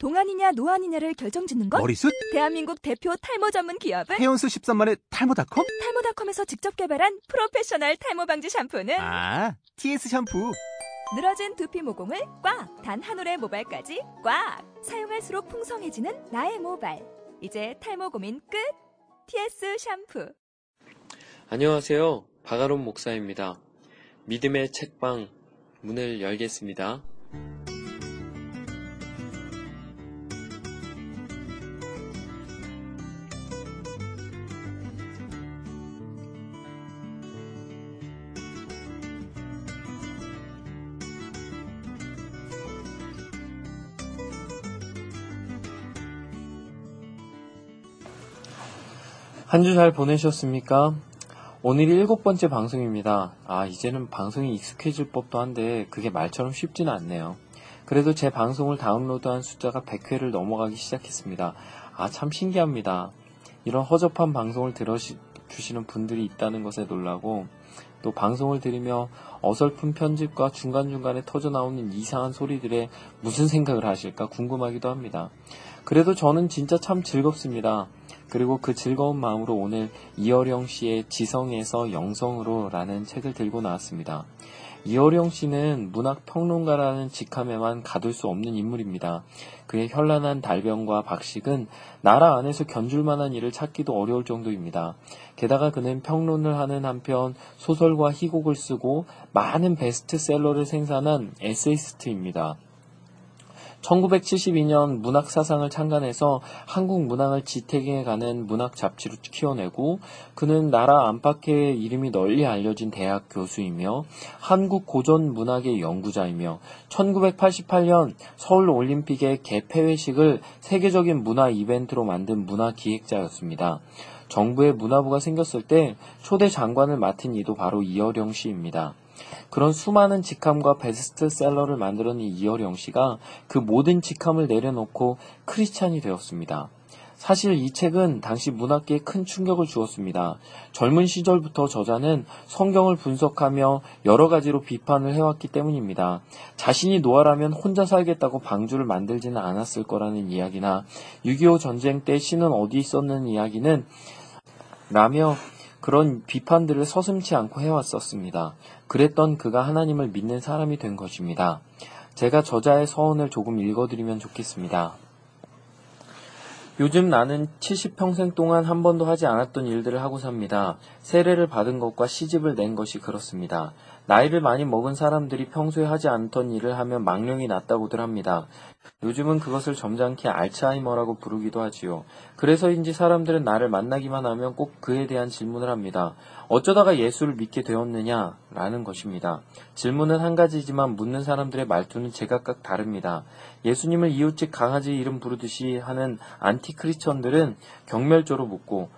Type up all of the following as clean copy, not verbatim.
동안이냐 노안이냐를 결정짓는 것? 머리숱? 대한민국 대표 탈모 전문 기업은? 태연수 13만의 탈모닷컴? 탈모닷컴에서 직접 개발한 프로페셔널 탈모 방지 샴푸는? 아, TS 샴푸! 늘어진 두피 모공을 꽉! 단 한 올의 모발까지 꽉! 사용할수록 풍성해지는 나의 모발! 이제 탈모 고민 끝! TS 샴푸! 안녕하세요. 바가론 목사입니다. 믿음의 책방 문을 열겠습니다. 한 주 잘 보내셨습니까? 오늘이 7번째 방송입니다. 이제는 방송이 익숙해질 법도 한데 그게 말처럼 쉽지는 않네요. 그래도 제 방송을 다운로드한 숫자가 100회를 넘어가기 시작했습니다. 참 신기합니다. 이런 허접한 방송을 들어주시는 분들이 있다는 것에 놀라고, 또 방송을 들으며 어설픈 편집과 중간중간에 터져나오는 이상한 소리들에 무슨 생각을 하실까 궁금하기도 합니다. 그래도 저는 진짜 참 즐겁습니다. 그리고 그 즐거운 마음으로 오늘 이어령 씨의 지성에서 영성으로 라는 책을 들고 나왔습니다. 이어령 씨는 문학평론가라는 직함에만 가둘 수 없는 인물입니다. 그의 현란한 달변과 박식은 나라 안에서 견줄만한 일을 찾기도 어려울 정도입니다. 게다가 그는 평론을 하는 한편 소설과 희곡을 쓰고 많은 베스트셀러를 생산한 에세이스트입니다. 1972년 문학사상을 창간해서 한국 문학을 지탱해가는 문학 잡지로 키워내고, 그는 나라 안팎의 이름이 널리 알려진 대학 교수이며 한국 고전 문학의 연구자이며 1988년 서울올림픽의 개폐회식을 세계적인 문화 이벤트로 만든 문화기획자였습니다. 정부의 문화부가 생겼을 때 초대 장관을 맡은 이도 바로 이어령 씨입니다. 그런 수많은 직함과 베스트셀러를 만들어낸 이어령 씨가 그 모든 직함을 내려놓고 크리스찬이 되었습니다. 사실 이 책은 당시 문학계에 큰 충격을 주었습니다. 젊은 시절부터 저자는 성경을 분석하며 여러 가지로 비판을 해왔기 때문입니다. 자신이 노아라면 혼자 살겠다고 방주를 만들지는 않았을 거라는 이야기나 6.25 전쟁 때 신은 어디 있었는 이야기는 라며 그런 비판들을 서슴지 않고 해왔었습니다. 그랬던 그가 하나님을 믿는 사람이 된 것입니다. 제가 저자의 서원을 조금 읽어드리면 좋겠습니다. 요즘 나는 70평생 동안 한 번도 하지 않았던 일들을 하고 삽니다. 세례를 받은 것과 시집을 낸 것이 그렇습니다. 나이를 많이 먹은 사람들이 평소에 하지 않던 일을 하면 망령이 났다고들 합니다. 요즘은 그것을 점잖게 알츠하이머라고 부르기도 하지요. 그래서인지 사람들은 나를 만나기만 하면 꼭 그에 대한 질문을 합니다. 어쩌다가 예수를 믿게 되었느냐? 라는 것입니다. 질문은 한 가지지만 묻는 사람들의 말투는 제각각 다릅니다. 예수님을 이웃집 강아지 이름 부르듯이 하는 안티크리스천들은 경멸조로 묻고,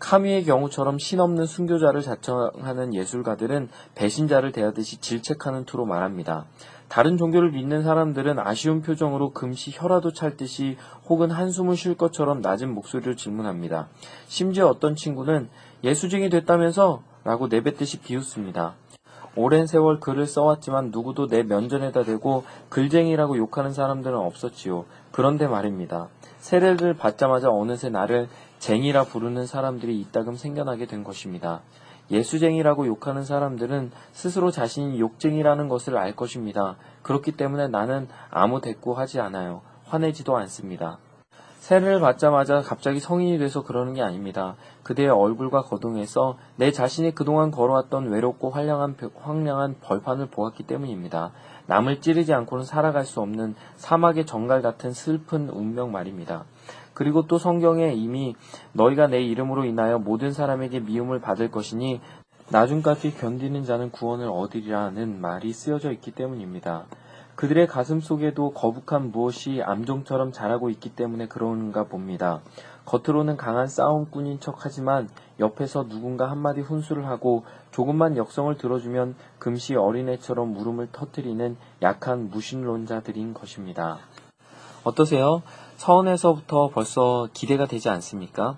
카미의 경우처럼 신 없는 순교자를 자청하는 예술가들은 배신자를 대하듯이 질책하는 투로 말합니다. 다른 종교를 믿는 사람들은 아쉬운 표정으로 금시 혀라도 찰듯이 혹은 한숨을 쉴 것처럼 낮은 목소리로 질문합니다. 심지어 어떤 친구는 예수증이 됐다면서? 라고 내뱉듯이 비웃습니다. 오랜 세월 글을 써왔지만 누구도 내 면전에다 대고 글쟁이라고 욕하는 사람들은 없었지요. 그런데 말입니다. 세례를 받자마자 어느새 나를 쟁이라 부르는 사람들이 이따금 생겨나게 된 것입니다. 예수쟁이라고 욕하는 사람들은 스스로 자신이 욕쟁이라는 것을 알 것입니다. 그렇기 때문에 나는 아무 대꾸하지 않아요. 화내지도 않습니다. 세례를 받자마자 갑자기 성인이 돼서 그러는 게 아닙니다. 그대의 얼굴과 거동에서 내 자신이 그동안 걸어왔던 외롭고 황량한 벌판을 보았기 때문입니다. 남을 찌르지 않고는 살아갈 수 없는 사막의 정갈 같은 슬픈 운명 말입니다. 그리고 또 성경에 이미 너희가 내 이름으로 인하여 모든 사람에게 미움을 받을 것이니 나중까지 견디는 자는 구원을 얻으리라는 말이 쓰여져 있기 때문입니다. 그들의 가슴 속에도 거북한 무엇이 암종처럼 자라고 있기 때문에 그런가 봅니다. 겉으로는 강한 싸움꾼인 척하지만 옆에서 누군가 한마디 훈수를 하고 조금만 역성을 들어주면 금시 어린애처럼 울음을 터뜨리는 약한 무신론자들인 것입니다. 어떠세요? 서원에서부터 벌써 기대가 되지 않습니까?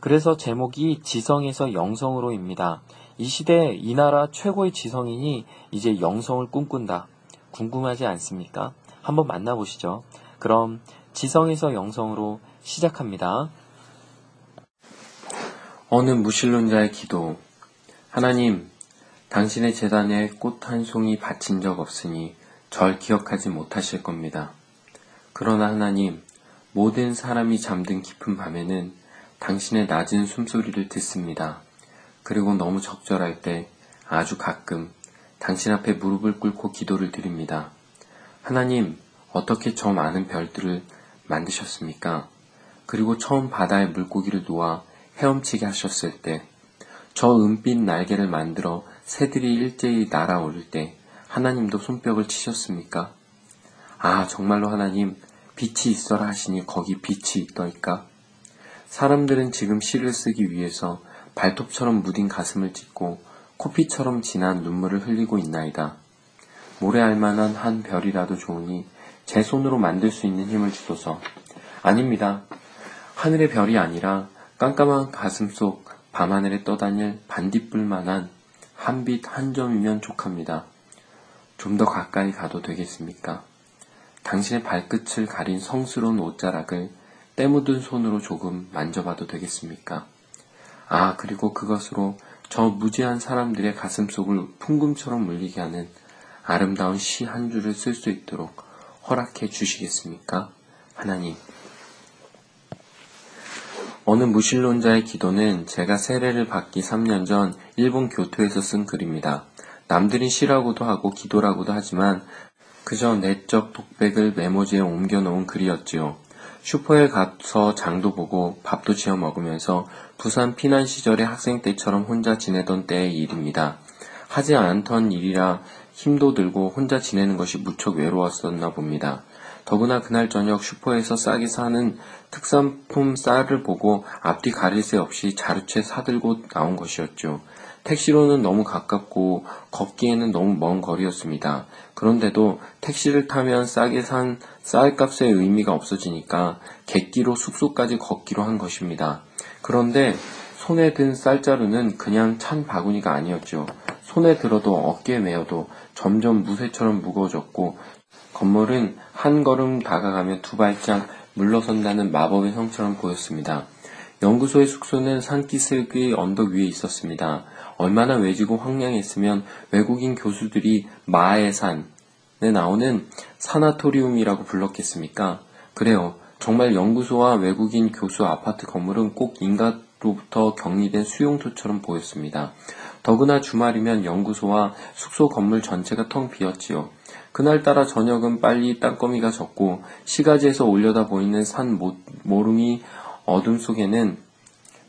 그래서 제목이 지성에서 영성으로입니다. 이 시대 이 나라 최고의 지성인이 이제 영성을 꿈꾼다. 궁금하지 않습니까? 한번 만나보시죠. 그럼 지성에서 영성으로 시작합니다. 어느 무신론자의 기도. 하나님, 당신의 제단에 꽃 한 송이 바친 적 없으니 절 기억하지 못하실 겁니다. 그러나 하나님, 모든 사람이 잠든 깊은 밤에는 당신의 낮은 숨소리를 듣습니다. 그리고 너무 적절할 때 아주 가끔 당신 앞에 무릎을 꿇고 기도를 드립니다. 하나님, 어떻게 저 많은 별들을 만드셨습니까? 그리고 처음 바다에 물고기를 놓아 헤엄치게 하셨을 때, 저 은빛 날개를 만들어 새들이 일제히 날아오를 때 하나님도 손뼉을 치셨습니까? 아, 정말로 하나님, 빛이 있어라 하시니 거기 빛이 있더이까? 사람들은 지금 시를 쓰기 위해서 발톱처럼 무딘 가슴을 찢고 코피처럼 진한 눈물을 흘리고 있나이다. 모래알 만한 한 별이라도 좋으니 제 손으로 만들 수 있는 힘을 주소서. 아닙니다. 하늘의 별이 아니라 깜깜한 가슴 속 밤하늘에 떠다닐 반딧불만한 한 빛 한 점이면 족합니다. 좀 더 가까이 가도 되겠습니까? 당신의 발끝을 가린 성스러운 옷자락을 때묻은 손으로 조금 만져봐도 되겠습니까? 아, 그리고 그것으로 저 무지한 사람들의 가슴속을 풍금처럼 울리게 하는 아름다운 시 한 줄을 쓸 수 있도록 허락해 주시겠습니까? 하나님. 어느 무신론자의 기도는 제가 세례를 받기 3년 전 일본 교토에서 쓴 글입니다. 남들이 시라고도 하고 기도라고도 하지만 그저 내적 독백을 메모지에 옮겨놓은 글이었지요. 슈퍼에 가서 장도 보고 밥도 지어 먹으면서 부산 피난 시절의 학생 때처럼 혼자 지내던 때의 일입니다. 하지 않던 일이라 힘도 들고 혼자 지내는 것이 무척 외로웠었나 봅니다. 더구나 그날 저녁 슈퍼에서 싸게 사는 특산품 쌀을 보고 앞뒤 가릴 새 없이 자루채 사들고 나온 것이었죠. 택시로는 너무 가깝고 걷기에는 너무 먼 거리였습니다. 그런데도 택시를 타면 싸게 산 쌀값의 의미가 없어지니까 객기로 숙소까지 걷기로 한 것입니다. 그런데 손에 든 쌀자루는 그냥 찬 바구니가 아니었죠. 손에 들어도 어깨에 메어도 점점 무쇠처럼 무거워졌고 건물은 한 걸음 다가가면 두 발짝 물러선다는 마법의 성처럼 보였습니다. 연구소의 숙소는 산기슭의 언덕 위에 있었습니다. 얼마나 외지고 황량했으면 외국인 교수들이 마의 산에 나오는 사나토리움이라고 불렀겠습니까? 그래요. 정말 연구소와 외국인 교수 아파트 건물은 꼭 인간으로부터 격리된 수용소처럼 보였습니다. 더구나 주말이면 연구소와 숙소 건물 전체가 텅 비었지요. 그날따라 저녁은 빨리 땅거미가 졌고 시가지에서 올려다 보이는 산 모퉁이 어둠 속에는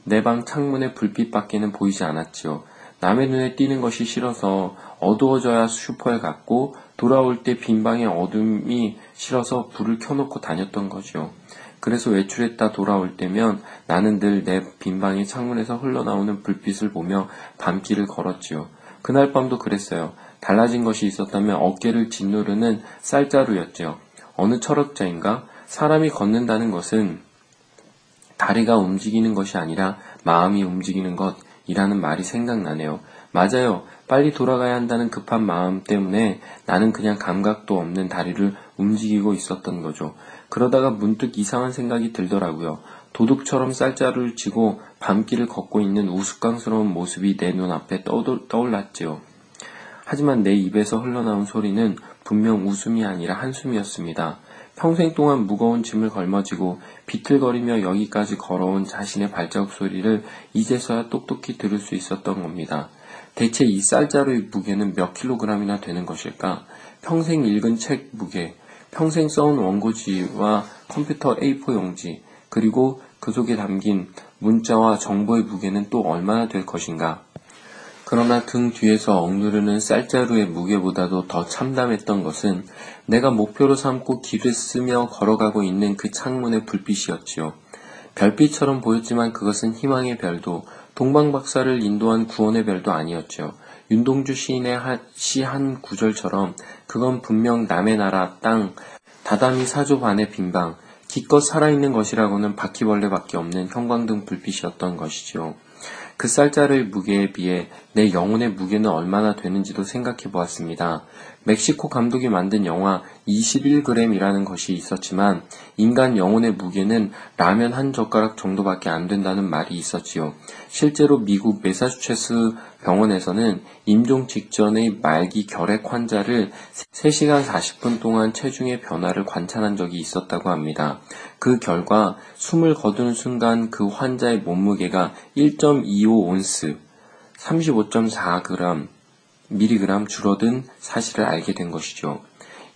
내 방 창문의 불빛밖에는 보이지 않았지요. 남의 눈에 띄는 것이 싫어서 어두워져야 슈퍼에 갔고 돌아올 때 빈방의 어둠이 싫어서 불을 켜놓고 다녔던 거죠. 그래서 외출했다 돌아올 때면 나는 늘 내 빈방의 창문에서 흘러나오는 불빛을 보며 밤길을 걸었지요. 그날 밤도 그랬어요. 달라진 것이 있었다면 어깨를 짓누르는 쌀자루였죠. 어느 철학자인가? 사람이 걷는다는 것은 다리가 움직이는 것이 아니라 마음이 움직이는 것이라는 말이 생각나네요. 맞아요. 빨리 돌아가야 한다는 급한 마음 때문에 나는 그냥 감각도 없는 다리를 움직이고 있었던 거죠. 그러다가 문득 이상한 생각이 들더라고요. 도둑처럼 쌀자루를 치고 밤길을 걷고 있는 우스꽝스러운 모습이 내 눈앞에 떠올랐지요. 하지만 내 입에서 흘러나온 소리는 분명 웃음이 아니라 한숨이었습니다. 평생 동안 무거운 짐을 걸머쥐고 비틀거리며 여기까지 걸어온 자신의 발자국 소리를 이제서야 똑똑히 들을 수 있었던 겁니다. 대체 이 쌀자루의 무게는 몇 킬로그램이나 되는 것일까? 평생 읽은 책 무게, 평생 써온 원고지와 컴퓨터 A4 용지, 그리고 그 속에 담긴 문자와 정보의 무게는 또 얼마나 될 것인가? 그러나 등 뒤에서 억누르는 쌀자루의 무게보다도 더 참담했던 것은 내가 목표로 삼고 길을 쓰며 걸어가고 있는 그 창문의 불빛이었지요. 별빛처럼 보였지만 그것은 희망의 별도, 동방박사를 인도한 구원의 별도 아니었지요. 윤동주 시인의 시 한 구절처럼 그건 분명 남의 나라, 땅, 다다미 사조 반의 빈방, 기껏 살아있는 것이라고는 바퀴벌레밖에 없는 형광등 불빛이었던 것이지요. 그 쌀자루의 무게에 비해 내 영혼의 무게는 얼마나 되는지도 생각해 보았습니다. 멕시코 감독이 만든 영화 21g이라는 것이 있었지만 인간 영혼의 무게는 라면 한 젓가락 정도밖에 안 된다는 말이 있었지요. 실제로 미국 매사추세츠 병원에서는 임종 직전의 말기 결핵 환자를 3시간 40분 동안 체중의 변화를 관찰한 적이 있었다고 합니다. 그 결과 숨을 거둔 순간 그 환자의 몸무게가 1.25온스, 35.4mg 줄어든 사실을 알게 된 것이죠.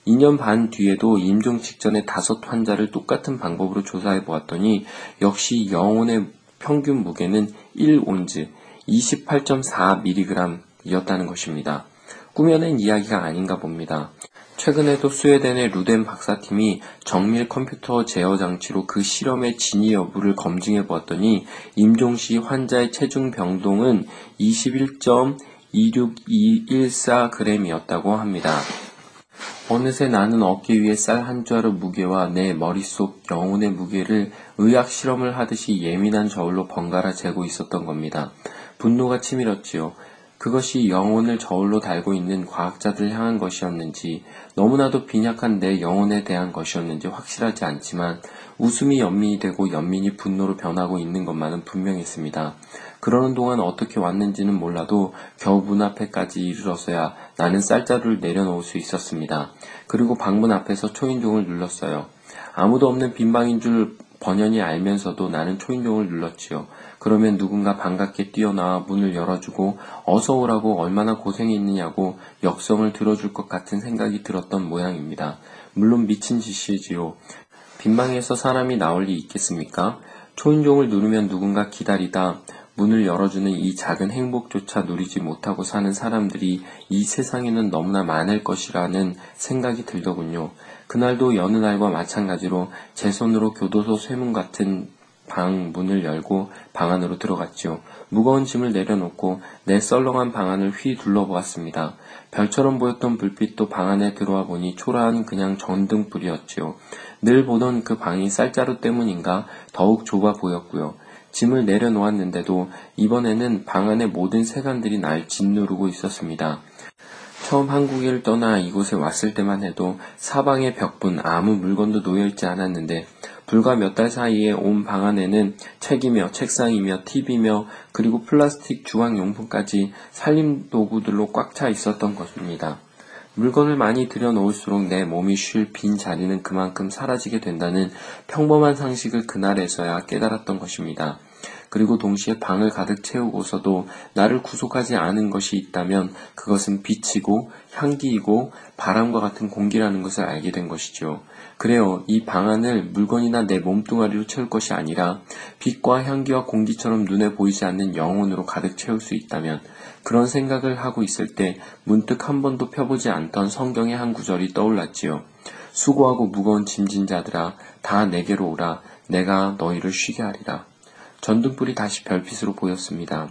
2년 반 뒤에도 임종 직전의 5 환자를 똑같은 방법으로 조사해 보았더니 역시 영혼의 평균 무게는 1온즈, 28.4mg 이었다는 것입니다. 꾸며낸 이야기가 아닌가 봅니다. 최근에도 스웨덴의 루덴 박사팀이 정밀 컴퓨터 제어 장치로 그 실험의 진위 여부를 검증해 보았더니 임종 시 환자의 체중 변동은 21.26214g이었다고 합니다. 어느새 나는 어깨 위에 쌀 한 자루 무게와 내 머릿속 영혼의 무게를 의학 실험을 하듯이 예민한 저울로 번갈아 재고 있었던 겁니다. 분노가 치밀었지요. 그것이 영혼을 저울로 달고 있는 과학자들을 향한 것이었는지 너무나도 빈약한 내 영혼에 대한 것이었는지 확실하지 않지만 웃음이 연민이 되고 연민이 분노로 변하고 있는 것만은 분명했습니다. 그러는 동안 어떻게 왔는지는 몰라도 겨우 문 앞에까지 이르러서야 나는 쌀자루를 내려놓을 수 있었습니다. 그리고 방문 앞에서 초인종을 눌렀어요. 아무도 없는 빈방인 줄 번연히 알면서도 나는 초인종을 눌렀지요. 그러면 누군가 반갑게 뛰어나와 문을 열어주고 어서 오라고 얼마나 고생이 있느냐고 역성을 들어줄 것 같은 생각이 들었던 모양입니다. 물론 미친 짓이지요. 빈방에서 사람이 나올 리 있겠습니까? 초인종을 누르면 누군가 기다리다 문을 열어주는 이 작은 행복조차 누리지 못하고 사는 사람들이 이 세상에는 너무나 많을 것이라는 생각이 들더군요. 그날도 여느 날과 마찬가지로 제 손으로 교도소 쇠문 같은 방 문을 열고 방 안으로 들어갔지요. 무거운 짐을 내려놓고 내 썰렁한 방 안을 휘 둘러보았습니다. 별처럼 보였던 불빛도 방 안에 들어와 보니 초라한 그냥 전등불이었지요. 늘 보던 그 방이 쌀자루 때문인가 더욱 좁아 보였고요. 짐을 내려놓았는데도 이번에는 방 안의 모든 세간들이 날 짓누르고 있었습니다. 처음 한국을 떠나 이곳에 왔을 때만 해도 사방의 벽분 아무 물건도 놓여있지 않았는데 불과 몇 달 사이에 온 방 안에는 책이며 책상이며 TV며 그리고 플라스틱 주방용품까지 살림도구들로 꽉 차 있었던 것입니다. 물건을 많이 들여놓을수록 내 몸이 쉴 빈 자리는 그만큼 사라지게 된다는 평범한 상식을 그날에서야 깨달았던 것입니다. 그리고 동시에 방을 가득 채우고서도 나를 구속하지 않은 것이 있다면 그것은 빛이고 향기이고 바람과 같은 공기라는 것을 알게 된 것이죠. 그래요. 이 방 안을 물건이나 내 몸뚱아리로 채울 것이 아니라 빛과 향기와 공기처럼 눈에 보이지 않는 영혼으로 가득 채울 수 있다면 그런 생각을 하고 있을 때 문득 한 번도 펴보지 않던 성경의 한 구절이 떠올랐지요. 수고하고 무거운 짐진 자들아 다 내게로 오라 내가 너희를 쉬게 하리라. 전등불이 다시 별빛으로 보였습니다.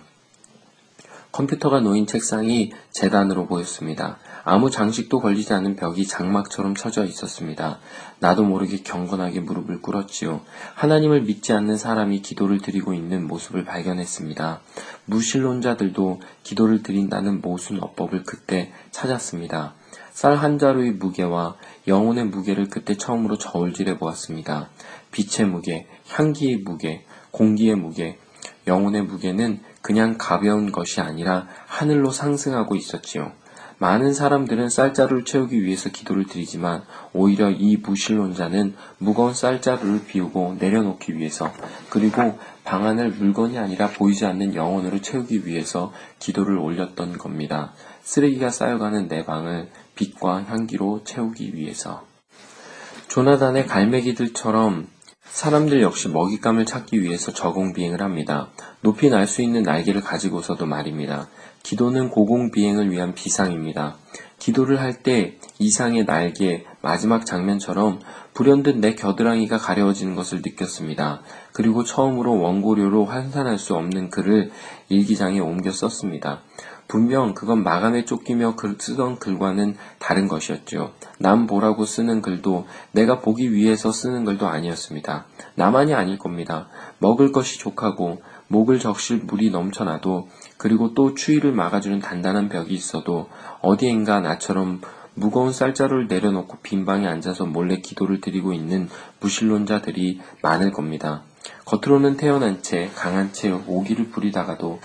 컴퓨터가 놓인 책상이 재단으로 보였습니다. 아무 장식도 걸리지 않은 벽이 장막처럼 쳐져 있었습니다. 나도 모르게 경건하게 무릎을 꿇었지요. 하나님을 믿지 않는 사람이 기도를 드리고 있는 모습을 발견했습니다. 무신론자들도 기도를 드린다는 모순 어법을 그때 찾았습니다. 쌀 한 자루의 무게와 영혼의 무게를 그때 처음으로 저울질해 보았습니다. 빛의 무게, 향기의 무게, 공기의 무게, 영혼의 무게는 그냥 가벼운 것이 아니라 하늘로 상승하고 있었지요. 많은 사람들은 쌀자루를 채우기 위해서 기도를 드리지만 오히려 이 무신론자는 무거운 쌀자루를 비우고 내려놓기 위해서 그리고 방 안을 물건이 아니라 보이지 않는 영혼으로 채우기 위해서 기도를 올렸던 겁니다. 쓰레기가 쌓여가는 내 방을 빛과 향기로 채우기 위해서. 조나단의 갈매기들처럼 사람들 역시 먹잇감을 찾기 위해서 저공비행을 합니다. 높이 날 수 있는 날개를 가지고서도 말입니다. 기도는 고공비행을 위한 비상입니다. 기도를 할 때 이상의 날개 마지막 장면처럼 불현듯 내 겨드랑이가 가려워지는 것을 느꼈습니다. 그리고 처음으로 원고료로 환산할 수 없는 글을 일기장에 옮겨 썼습니다. 분명 그건 마감에 쫓기며 쓰던 글과는 다른 것이었죠. 남 보라고 쓰는 글도 내가 보기 위해서 쓰는 글도 아니었습니다. 나만이 아닐 겁니다. 먹을 것이 족하고 목을 적실 물이 넘쳐나도 그리고 또 추위를 막아주는 단단한 벽이 있어도 어디엔가 나처럼 무거운 쌀자루를 내려놓고 빈방에 앉아서 몰래 기도를 드리고 있는 무신론자들이 많을 겁니다. 겉으로는 태어난 채 강한 채 오기를 부리다가도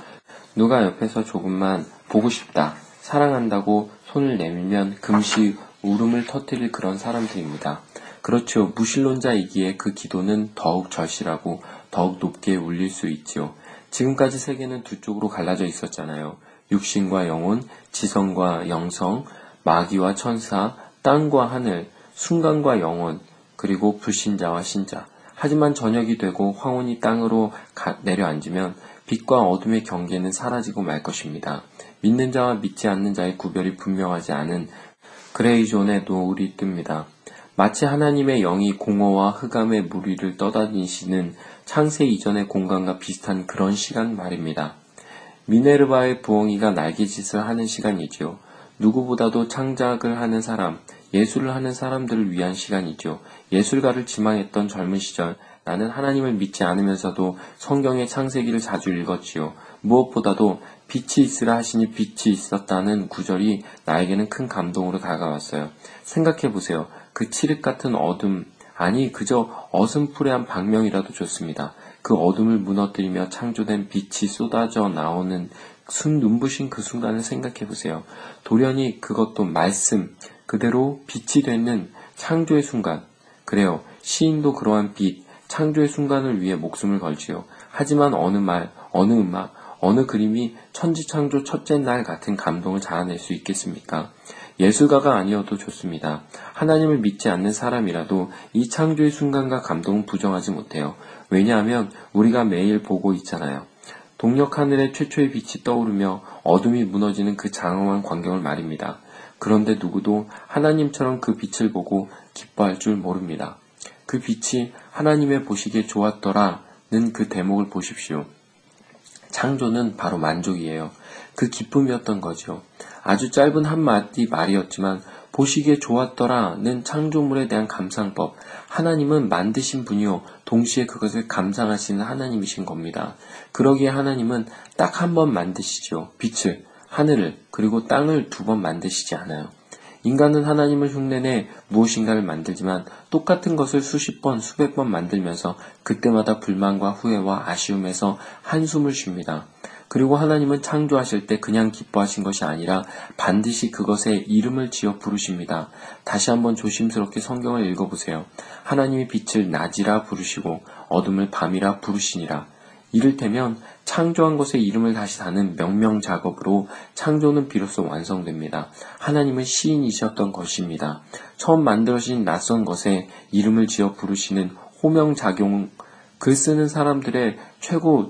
누가 옆에서 조금만 보고 싶다, 사랑한다고 손을 내밀면 금시 울음을 터뜨릴 그런 사람들입니다. 그렇죠. 무신론자이기에 그 기도는 더욱 절실하고 더욱 높게 울릴 수 있지요. 지금까지 세계는 두 쪽으로 갈라져 있었잖아요. 육신과 영혼, 지성과 영성, 마귀와 천사, 땅과 하늘, 순간과 영혼, 그리고 불신자와 신자. 하지만 저녁이 되고 황혼이 땅으로 내려앉으면 빛과 어둠의 경계는 사라지고 말 것입니다. 믿는 자와 믿지 않는 자의 구별이 분명하지 않은 그레이존의 노을이 뜹니다. 마치 하나님의 영이 공허와 흑암의 무리를 떠다니시는 창세 이전의 공간과 비슷한 그런 시간 말입니다. 미네르바의 부엉이가 날개짓을 하는 시간이죠. 누구보다도 창작을 하는 사람, 예술을 하는 사람들을 위한 시간이죠. 예술가를 지망했던 젊은 시절, 나는 하나님을 믿지 않으면서도 성경의 창세기를 자주 읽었지요. 무엇보다도 빛이 있으라 하시니 빛이 있었다는 구절이 나에게는 큰 감동으로 다가왔어요. 생각해보세요. 그 칠흑 같은 어둠, 아니 그저 어슴푸레한 박명이라도 좋습니다. 그 어둠을 무너뜨리며 창조된 빛이 쏟아져 나오는 눈부신 그 순간을 생각해보세요. 돌연히 그것도 말씀 그대로 빛이 되는 창조의 순간. 그래요. 시인도 그러한 빛, 창조의 순간을 위해 목숨을 걸지요. 하지만 어느 말, 어느 음악, 어느 그림이 천지창조 첫째 날 같은 감동을 자아낼 수 있겠습니까? 예술가가 아니어도 좋습니다. 하나님을 믿지 않는 사람이라도 이 창조의 순간과 감동은 부정하지 못해요. 왜냐하면 우리가 매일 보고 있잖아요. 동녘 하늘에 최초의 빛이 떠오르며 어둠이 무너지는 그 장엄한 광경을 말입니다. 그런데 누구도 하나님처럼 그 빛을 보고 기뻐할 줄 모릅니다. 그 빛이 하나님의 보시기에 좋았더라는 그 대목을 보십시오. 창조는 바로 만족이에요. 그 기쁨이었던 거죠. 아주 짧은 한마디 말이었지만 보시기에 좋았더라는 창조물에 대한 감상법. 하나님은 만드신 분이요 동시에 그것을 감상하시는 하나님이신 겁니다. 그러기에 하나님은 딱 한 번 만드시죠. 빛을, 하늘을, 그리고 땅을 두 번 만드시지 않아요. 인간은 하나님을 흉내내 무엇인가를 만들지만 똑같은 것을 수십 번, 수백 번 만들면서 그때마다 불만과 후회와 아쉬움에서 한숨을 쉽니다. 그리고 하나님은 창조하실 때 그냥 기뻐하신 것이 아니라 반드시 그것에 이름을 지어 부르십니다. 다시 한번 조심스럽게 성경을 읽어보세요. 하나님이 빛을 낮이라 부르시고 어둠을 밤이라 부르시니라. 이를테면 창조한 것에 이름을 다시 다는 명명작업으로 창조는 비로소 완성됩니다. 하나님은 시인이셨던 것입니다. 처음 만들어진 낯선 것에 이름을 지어 부르시는 호명작용, 글 쓰는 사람들의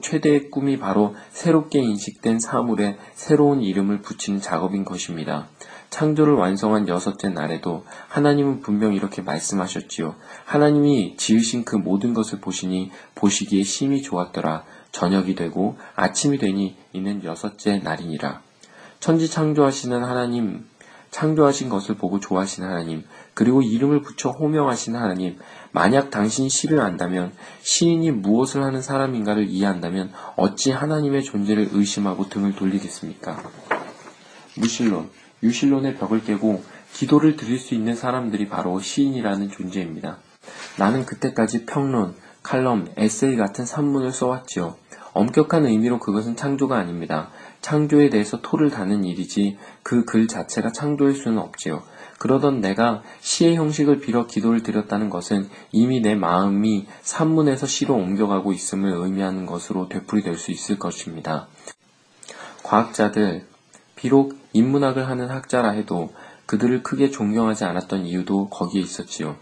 최대의 꿈이 바로 새롭게 인식된 사물에 새로운 이름을 붙이는 작업인 것입니다. 창조를 완성한 여섯째 날에도 하나님은 분명 이렇게 말씀하셨지요. 하나님이 지으신 그 모든 것을 보시니 보시기에 심히 좋았더라. 저녁이 되고 아침이 되니 이는 여섯째 날이니라. 천지 창조하시는 하나님, 창조하신 것을 보고 좋아하신 하나님, 그리고 이름을 붙여 호명하신 하나님, 만약 당신이 시를 안다면, 시인이 무엇을 하는 사람인가를 이해한다면 어찌 하나님의 존재를 의심하고 등을 돌리겠습니까? 무신론, 유신론의 벽을 깨고 기도를 드릴 수 있는 사람들이 바로 시인이라는 존재입니다. 나는 그때까지 평론, 칼럼, 에세이 같은 산문을 써왔지요. 엄격한 의미로 그것은 창조가 아닙니다. 창조에 대해서 토를 다는 일이지 그 글 자체가 창조일 수는 없지요. 그러던 내가 시의 형식을 빌어 기도를 드렸다는 것은 이미 내 마음이 산문에서 시로 옮겨가고 있음을 의미하는 것으로 되풀이될 수 있을 것입니다. 과학자들, 비록 인문학을 하는 학자라 해도 그들을 크게 존경하지 않았던 이유도 거기에 있었지요.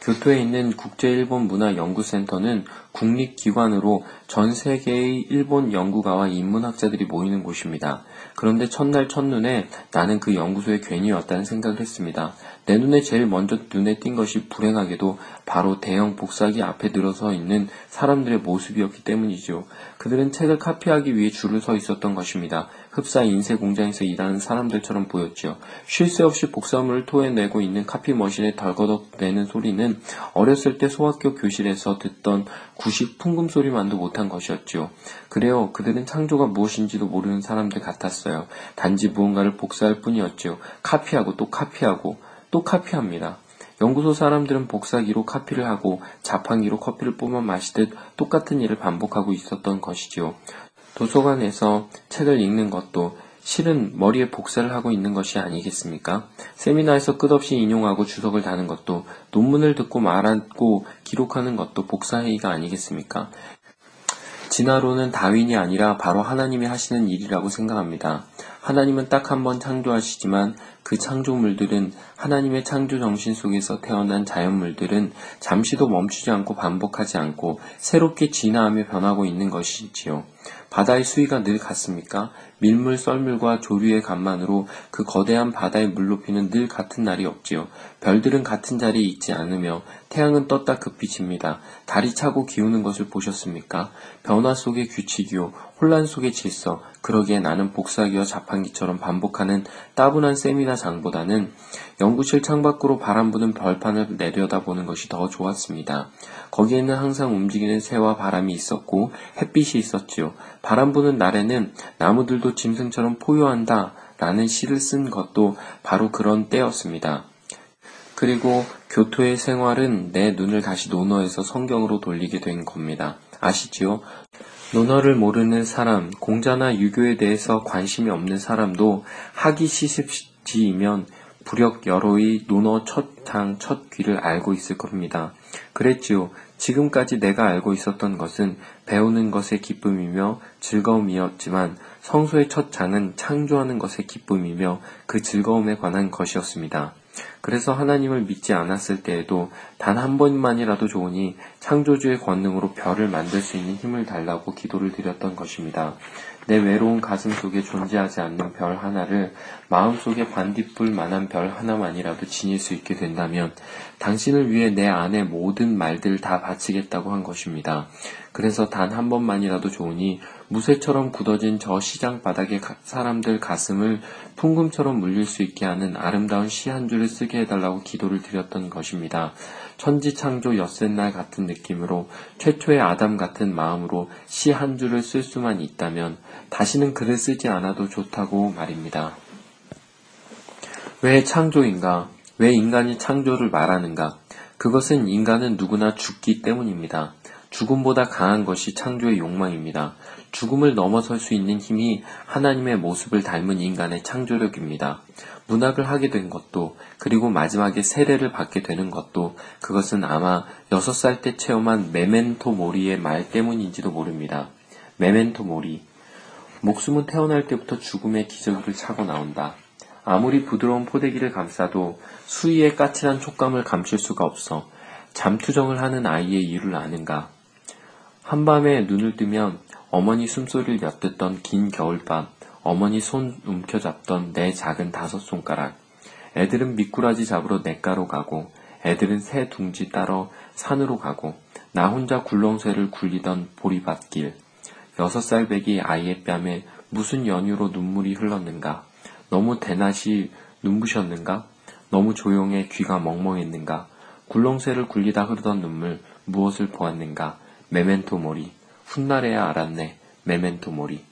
교토에 있는 국제일본문화연구센터는 국립기관으로 전 세계의 일본 연구가와 인문학자들이 모이는 곳입니다. 그런데 첫날 첫눈에 나는 그 연구소에 괜히 왔다는 생각을 했습니다. 내 눈에 제일 먼저 눈에 띈 것이 불행하게도 바로 대형 복사기 앞에 늘어서 있는 사람들의 모습이었기 때문이죠. 그들은 책을 카피하기 위해 줄을 서 있었던 것입니다. 흡사 인쇄 공장에서 일하는 사람들처럼 보였지요. 쉴 새 없이 복사물을 토해내고 있는 카피머신의 덜거덕대는 소리는 어렸을 때 소학교 교실에서 듣던 구식 풍금 소리만도 못한 것이었지요. 그래요, 그들은 창조가 무엇인지도 모르는 사람들 같았어요. 단지 무언가를 복사할 뿐이었지요. 카피하고 또 카피하고 또 카피합니다. 연구소 사람들은 복사기로 카피를 하고 자판기로 커피를 뿜어 마시듯 똑같은 일을 반복하고 있었던 것이지요. 도서관에서 책을 읽는 것도 실은 머리에 복사를 하고 있는 것이 아니겠습니까? 세미나에서 끝없이 인용하고 주석을 다는 것도, 논문을 듣고 말하고 기록하는 것도 복사회의가 아니겠습니까? 진화론은 다윈이 아니라 바로 하나님이 하시는 일이라고 생각합니다. 하나님은 딱 한 번 창조하시지만 그 창조물들은, 하나님의 창조 정신 속에서 태어난 자연물들은 잠시도 멈추지 않고 반복하지 않고 새롭게 진화하며 변하고 있는 것이지요. 바다의 수위가 늘 같습니까? 밀물, 썰물과 조류의 간만으로 그 거대한 바다의 물높이는 늘 같은 날이 없지요. 별들은 같은 자리에 있지 않으며 태양은 떴다 급히 집니다. 달이 차고 기우는 것을 보셨습니까? 변화 속의 규칙이요, 혼란 속의 질서. 그러기에 나는 복사기와 자판기처럼 반복하는 따분한 세미나 장보다는 연구실 창밖으로 바람 부는 벌판을 내려다보는 것이 더 좋았습니다. 거기에는 항상 움직이는 새와 바람이 있었고 햇빛이 있었지요. 바람 부는 날에는 나무들도 짐승처럼 포효한다 라는 시를 쓴 것도 바로 그런 때였습니다. 그리고 교토의 생활은 내 눈을 다시 논어에서 성경으로 돌리게 된 겁니다. 아시지요? 논어를 모르는 사람, 공자나 유교에 대해서 관심이 없는 사람도 학이 시습지이면 부력 여로의 논어 첫탕 첫 귀를 알고 있을 겁니다. 그랬지요. 지금까지 내가 알고 있었던 것은 배우는 것의 기쁨이며 즐거움이었지만 성소의 첫 장은 창조하는 것의 기쁨이며 그 즐거움에 관한 것이었습니다. 그래서 하나님을 믿지 않았을 때에도 단 한 번만이라도 좋으니 창조주의 권능으로 별을 만들 수 있는 힘을 달라고 기도를 드렸던 것입니다. 내 외로운 가슴 속에 존재하지 않는 별 하나를 마음속에 반딧불 만한 별 하나만이라도 지닐 수 있게 된다면 당신을 위해 내 안의 모든 말들을 다 바치겠다고 한 것입니다. 그래서 단 한 번만이라도 좋으니 무쇠처럼 굳어진 저 시장 바닥의 사람들 가슴을 풍금처럼 물릴 수 있게 하는 아름다운 시 한 줄을 쓰게 해달라고 기도를 드렸던 것입니다. 천지창조 엿새날 같은 느낌으로, 최초의 아담 같은 마음으로 시 한 줄을 쓸 수만 있다면 다시는 글을 쓰지 않아도 좋다고 말입니다. 왜 창조인가? 왜 인간이 창조를 말하는가? 그것은 인간은 누구나 죽기 때문입니다. 죽음보다 강한 것이 창조의 욕망입니다. 죽음을 넘어설 수 있는 힘이 하나님의 모습을 닮은 인간의 창조력입니다. 문학을 하게 된 것도, 그리고 마지막에 세례를 받게 되는 것도, 그것은 아마 6살 때 체험한 메멘토 모리의 말 때문인지도 모릅니다. 메멘토 모리. 목숨은 태어날 때부터 죽음의 기저귀를 차고 나온다. 아무리 부드러운 포대기를 감싸도 수위의 까칠한 촉감을 감출 수가 없어. 잠투정을 하는 아이의 이유를 아는가? 한밤에 눈을 뜨면 어머니 숨소리를 엿듣던 긴 겨울밤, 어머니 손 움켜잡던 내 작은 5손가락. 애들은 미꾸라지 잡으러 냇가로 가고, 애들은 새 둥지 따러 산으로 가고, 나 혼자 굴렁쇠를 굴리던 보리밭길. 6살 배기 아이의 뺨에 무슨 연유로 눈물이 흘렀는가? 너무 대낮이 눈부셨는가? 너무 조용해 귀가 멍멍했는가? 굴렁쇠를 굴리다 흐르던 눈물, 무엇을 보았는가? 메멘토 모리. 훗날에야 알았네. 메멘토 모리.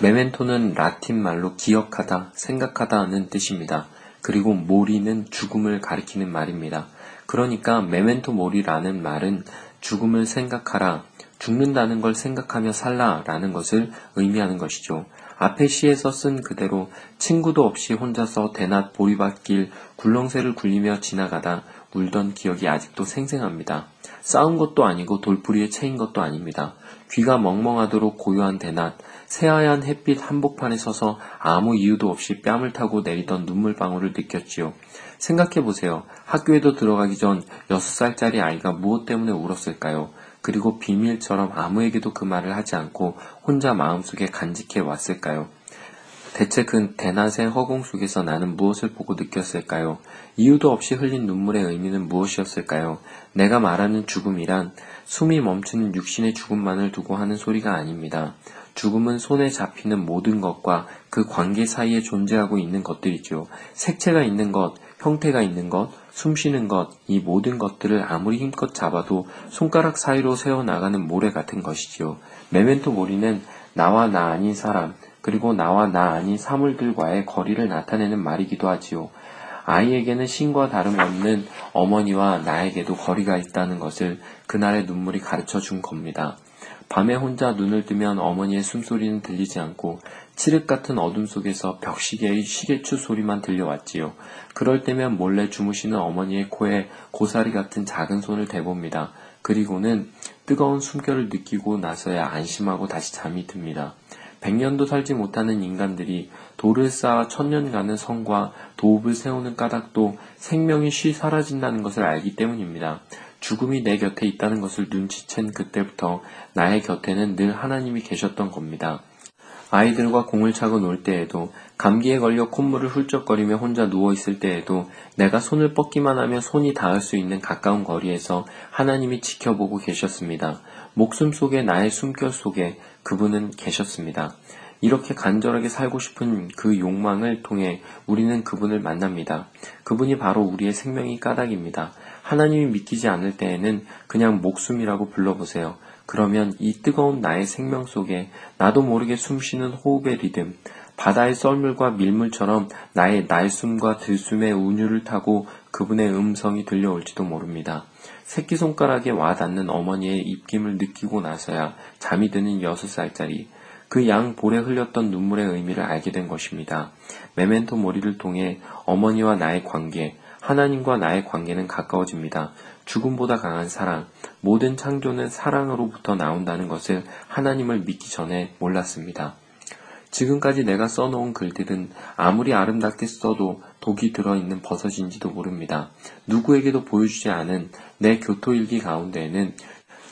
메멘토는 라틴 말로 기억하다, 생각하다는 뜻입니다. 그리고 모리는 죽음을 가리키는 말입니다. 그러니까 메멘토 모리라는 말은 죽음을 생각하라, 죽는다는 걸 생각하며 살라 라는 것을 의미하는 것이죠. 앞에 시에서 쓴 그대로 친구도 없이 혼자서 대낮 보리밭길 굴렁쇠를 굴리며 지나가다 울던 기억이 아직도 생생합니다. 싸운 것도 아니고 돌풀이에 채인 것도 아닙니다. 귀가 멍멍하도록 고요한 대낮, 새하얀 햇빛 한복판에 서서 아무 이유도 없이 뺨을 타고 내리던 눈물방울을 느꼈지요. 생각해보세요. 학교에도 들어가기 전 6살짜리 아이가 무엇 때문에 울었을까요? 그리고 비밀처럼 아무에게도 그 말을 하지 않고 혼자 마음속에 간직해 왔을까요? 대체 그 대낮의 허공 속에서 나는 무엇을 보고 느꼈을까요? 이유도 없이 흘린 눈물의 의미는 무엇이었을까요? 내가 말하는 죽음이란 숨이 멈추는 육신의 죽음만을 두고 하는 소리가 아닙니다. 죽음은 손에 잡히는 모든 것과 그 관계 사이에 존재하고 있는 것들이죠. 색채가 있는 것, 형태가 있는 것, 숨쉬는 것, 이 모든 것들을 아무리 힘껏 잡아도 손가락 사이로 새어나가는 모래 같은 것이지요. 메멘토 모리는 나와 나 아닌 사람, 그리고 나와 나 아닌 사물들과의 거리를 나타내는 말이기도 하지요. 아이에게는 신과 다름없는 어머니와 나에게도 거리가 있다는 것을 그날의 눈물이 가르쳐 준 겁니다. 밤에 혼자 눈을 뜨면 어머니의 숨소리는 들리지 않고 칠흑 같은 어둠 속에서 벽시계의 시계추 소리만 들려왔지요. 그럴 때면 몰래 주무시는 어머니의 코에 고사리 같은 작은 손을 대봅니다. 그리고는 뜨거운 숨결을 느끼고 나서야 안심하고 다시 잠이 듭니다. 100년도 살지 못하는 인간들이 돌을 쌓아 1000년 가는 성과 도읍을 세우는 까닭도 생명이 쉬 사라진다는 것을 알기 때문입니다. 죽음이 내 곁에 있다는 것을 눈치챈 그때부터 나의 곁에는 늘 하나님이 계셨던 겁니다. 아이들과 공을 차고 놀 때에도, 감기에 걸려 콧물을 훌쩍거리며 혼자 누워있을 때에도, 내가 손을 뻗기만 하면 손이 닿을 수 있는 가까운 거리에서 하나님이 지켜보고 계셨습니다. 목숨 속에, 나의 숨결 속에 그분은 계셨습니다. 이렇게 간절하게 살고 싶은 그 욕망을 통해 우리는 그분을 만납니다. 그분이 바로 우리의 생명의 까닭입니다. 하나님이 믿기지 않을 때에는 그냥 목숨이라고 불러보세요. 그러면 이 뜨거운 나의 생명 속에 나도 모르게 숨쉬는 호흡의 리듬, 바다의 썰물과 밀물처럼 나의 날숨과 들숨의 운율을 타고 그분의 음성이 들려올지도 모릅니다. 새끼손가락에 와닿는 어머니의 입김을 느끼고 나서야 잠이 드는 6살짜리, 그 양 볼에 흘렸던 눈물의 의미를 알게 된 것입니다. 메멘토 모리를 통해 어머니와 나의 관계, 하나님과 나의 관계는 가까워집니다. 죽음보다 강한 사랑, 모든 창조는 사랑으로부터 나온다는 것을 하나님을 믿기 전에 몰랐습니다. 지금까지 내가 써놓은 글들은 아무리 아름답게 써도 독이 들어있는 버섯인지도 모릅니다. 누구에게도 보여주지 않은 내 교토일기 가운데에는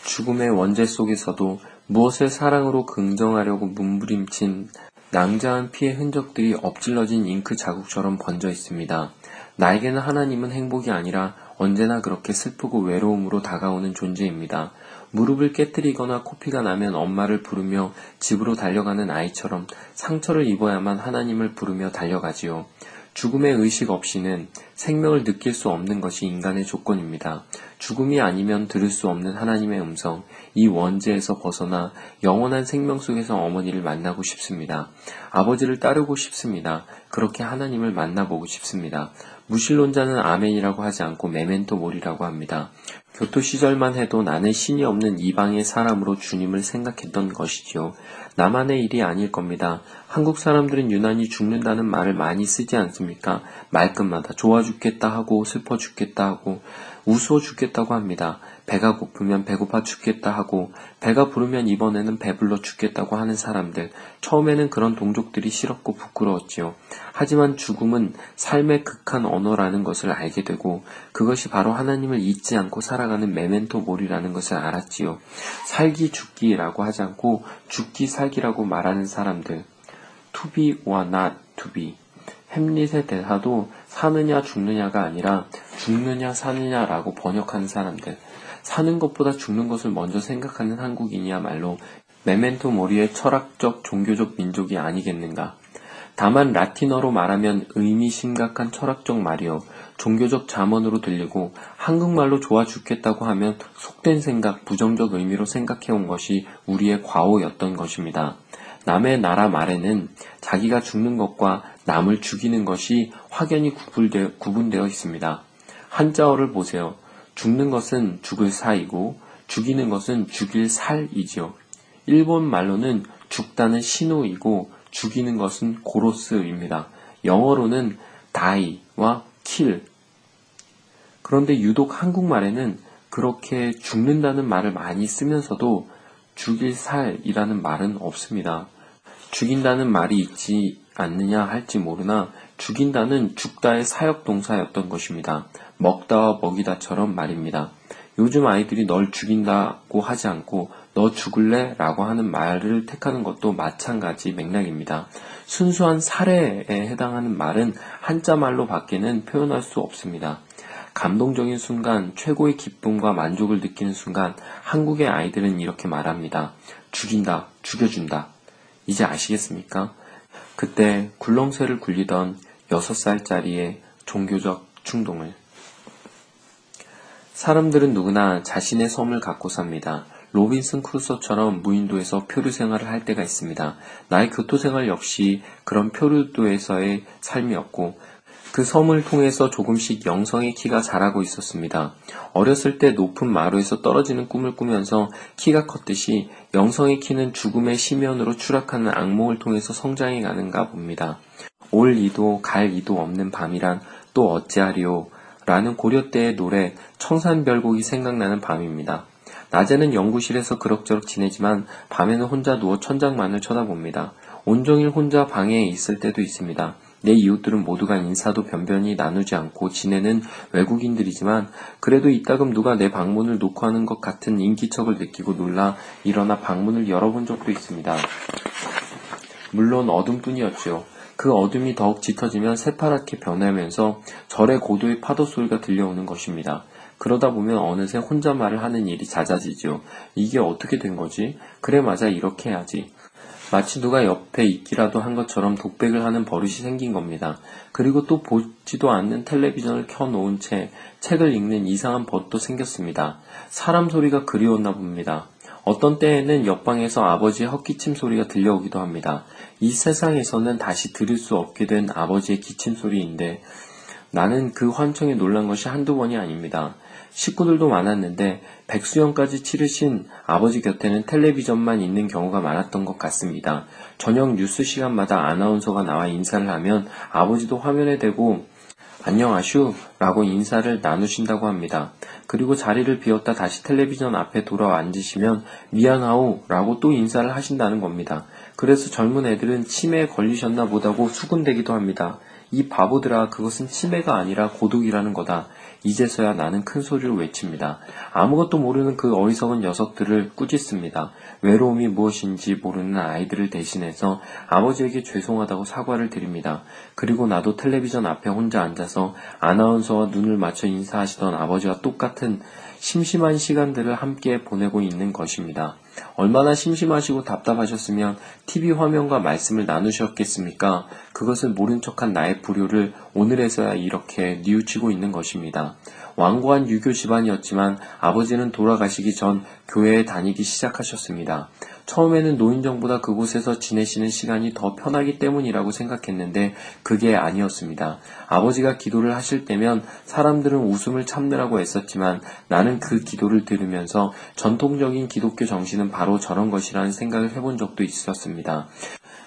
죽음의 원죄 속에서도 무엇을 사랑으로 긍정하려고 몸부림친 낭자한 피의 흔적들이 엎질러진 잉크 자국처럼 번져 있습니다. 나에게는 하나님은 행복이 아니라 언제나 그렇게 슬프고 외로움으로 다가오는 존재입니다. 무릎을 깨뜨리거나 코피가 나면 엄마를 부르며 집으로 달려가는 아이처럼 상처를 입어야만 하나님을 부르며 달려가지요. 죽음의 의식 없이는 생명을 느낄 수 없는 것이 인간의 조건입니다. 죽음이 아니면 들을 수 없는 하나님의 음성, 이 원죄에서 벗어나 영원한 생명 속에서 어머니를 만나고 싶습니다. 아버지를 따르고 싶습니다. 그렇게 하나님을 만나보고 싶습니다. 무신론자는 아멘이라고 하지 않고 메멘토 모리라고 합니다. 교토 시절만 해도 나는 신이 없는 이방의 사람으로 주님을 생각했던 것이지요. 나만의 일이 아닐 겁니다. 한국 사람들은 유난히 죽는다는 말을 많이 쓰지 않습니까? 말끝마다 좋아 죽겠다 하고, 슬퍼 죽겠다 하고, 우스워 죽겠다고 합니다. 배가 고프면 배고파 죽겠다 하고, 배가 부르면 이번에는 배불러 죽겠다고 하는 사람들, 처음에는 그런 동족들이 싫었고 부끄러웠지요. 하지만 죽음은 삶의 극한 언어라는 것을 알게 되고, 그것이 바로 하나님을 잊지 않고 살아가는 메멘토 모리라는 것을 알았지요. 살기 죽기라고 하지 않고 죽기 살기라고 말하는 사람들, to be or not to be. 햄릿의 대사도 사느냐 죽느냐가 아니라 죽느냐 사느냐라고 번역하는 사람들, 사는 것보다 죽는 것을 먼저 생각하는 한국인이야말로 메멘토 모리의 철학적 종교적 민족이 아니겠는가. 다만 라틴어로 말하면 의미 심각한 철학적 말이요, 종교적 자문으로 들리고, 한국말로 좋아 죽겠다고 하면 속된 생각, 부정적 의미로 생각해온 것이 우리의 과오였던 것입니다. 남의 나라 말에는 자기가 죽는 것과 남을 죽이는 것이 확연히 구분되어 있습니다. 한자어를 보세요. 죽는 것은 죽을 사이고 죽이는 것은 죽일 살이죠. 일본 말로는 죽다는 신호이고 죽이는 것은 고로스입니다. 영어로는 die와 kill. 그런데 유독 한국말에는 그렇게 죽는다는 말을 많이 쓰면서도 죽일 살이라는 말은 없습니다. 죽인다는 말이 있지 않느냐 할지 모르나 죽인다는 죽다의 사역동사였던 것입니다. 먹다와 먹이다처럼 말입니다. 요즘 아이들이 널 죽인다고 하지 않고 너 죽을래? 라고 하는 말을 택하는 것도 마찬가지 맥락입니다. 순수한 살해에 해당하는 말은 한자말로 밖에는 표현할 수 없습니다. 감동적인 순간, 최고의 기쁨과 만족을 느끼는 순간 한국의 아이들은 이렇게 말합니다. 죽인다, 죽여준다. 이제 아시겠습니까? 그때 굴렁쇠를 굴리던 6살짜리의 종교적 충동을. 사람들은 누구나 자신의 섬을 갖고 삽니다. 로빈슨 크루소처럼 무인도에서 표류 생활을 할 때가 있습니다. 나의 교토 생활 역시 그런 표류도에서의 삶이었고 그 섬을 통해서 조금씩 영성의 키가 자라고 있었습니다. 어렸을 때 높은 마루에서 떨어지는 꿈을 꾸면서 키가 컸듯이 영성의 키는 죽음의 심연으로 추락하는 악몽을 통해서 성장해 가는가 봅니다. 올 이도 갈 이도 없는 밤이란 또 어찌하리오 라는 고려 때의 노래 청산별곡이 생각나는 밤입니다. 낮에는 연구실에서 그럭저럭 지내지만 밤에는 혼자 누워 천장만을 쳐다봅니다. 온종일 혼자 방에 있을 때도 있습니다. 내 이웃들은 모두가 인사도 변변히 나누지 않고 지내는 외국인들이지만 그래도 이따금 누가 내 방문을 놓고 하는 것 같은 인기척을 느끼고 놀라 일어나 방문을 열어본 적도 있습니다. 물론 어둠뿐이었지요. 그 어둠이 더욱 짙어지면 새파랗게 변하면서 절의 고도의 파도 소리가 들려오는 것입니다. 그러다 보면 어느새 혼자 말을 하는 일이 잦아지죠. 이게 어떻게 된 거지? 그래 맞아 이렇게 해야지. 마치 누가 옆에 있기라도 한 것처럼 독백을 하는 버릇이 생긴 겁니다. 그리고 또 보지도 않는 텔레비전을 켜놓은 채 책을 읽는 이상한 버릇도 생겼습니다. 사람 소리가 그리웠나 봅니다. 어떤 때에는 옆방에서 아버지의 헛기침 소리가 들려오기도 합니다. 이 세상에서는 다시 들을 수 없게 된 아버지의 기침 소리인데 나는 그 환청에 놀란 것이 한두 번이 아닙니다. 식구들도 많았는데 백수연까지 치르신 아버지 곁에는 텔레비전만 있는 경우가 많았던 것 같습니다. 저녁 뉴스 시간마다 아나운서가 나와 인사를 하면 아버지도 화면에 대고 안녕하슈 라고 인사를 나누신다고 합니다. 그리고 자리를 비웠다 다시 텔레비전 앞에 돌아와 앉으시면 미안하오 라고 또 인사를 하신다는 겁니다. 그래서 젊은 애들은 치매에 걸리셨나 보다고 수군대기도 합니다. 이 바보들아 그것은 치매가 아니라 고독이라는 거다. 이제서야 나는 큰 소리로 외칩니다. 아무것도 모르는 그 어리석은 녀석들을 꾸짖습니다. 외로움이 무엇인지 모르는 아이들을 대신해서 아버지에게 죄송하다고 사과를 드립니다. 그리고 나도 텔레비전 앞에 혼자 앉아서 아나운서와 눈을 맞춰 인사하시던 아버지와 똑같은 심심한 시간들을 함께 보내고 있는 것입니다. 얼마나 심심하시고 답답하셨으면 TV 화면과 말씀을 나누셨겠습니까? 그것을 모른 척한 나의 불효를 오늘에서야 이렇게 뉘우치고 있는 것입니다. 완고한 유교 집안이었지만 아버지는 돌아가시기 전 교회에 다니기 시작하셨습니다. 처음에는 노인정보다 그곳에서 지내시는 시간이 더 편하기 때문이라고 생각했는데 그게 아니었습니다. 아버지가 기도를 하실 때면 사람들은 웃음을 참느라고 애썼지만 나는 그 기도를 들으면서 전통적인 기독교 정신은 바로 저런 것이라는 생각을 해본 적도 있었습니다.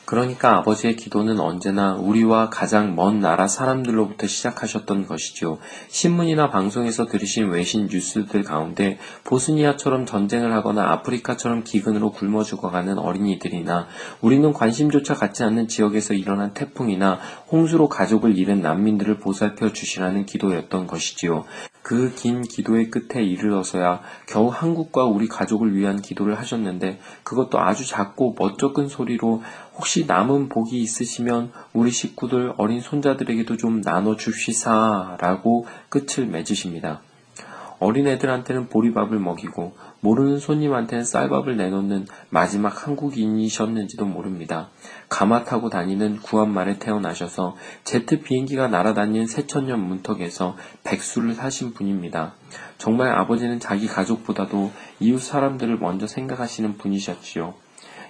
그러니까 아버지의 기도는 언제나 우리와 가장 먼 나라 사람들로부터 시작하셨던 것이죠. 신문이나 방송에서 들으신 외신 뉴스들 가운데 보스니아처럼 전쟁을 하거나 아프리카처럼 기근으로 굶어 죽어가는 어린이들이나 우리는 관심조차 갖지 않는 지역에서 일어난 태풍이나 홍수로 가족을 잃은 난민들을 보살펴 주시라는 기도였던 것이지요. 그 긴 기도의 끝에 이르러서야 겨우 한국과 우리 가족을 위한 기도를 하셨는데 그것도 아주 작고 멋쩍은 소리로 혹시 남은 복이 있으시면 우리 식구들 어린 손자들에게도 좀 나눠줍시사 라고 끝을 맺으십니다. 어린 애들한테는 보리밥을 먹이고 모르는 손님한테는 쌀밥을 내놓는 마지막 한국인이셨는지도 모릅니다. 가마 타고 다니는 구한말에 태어나셔서 제트 비행기가 날아다니는 새천년 문턱에서 백수를 사신 분입니다. 정말 아버지는 자기 가족보다도 이웃 사람들을 먼저 생각하시는 분이셨지요.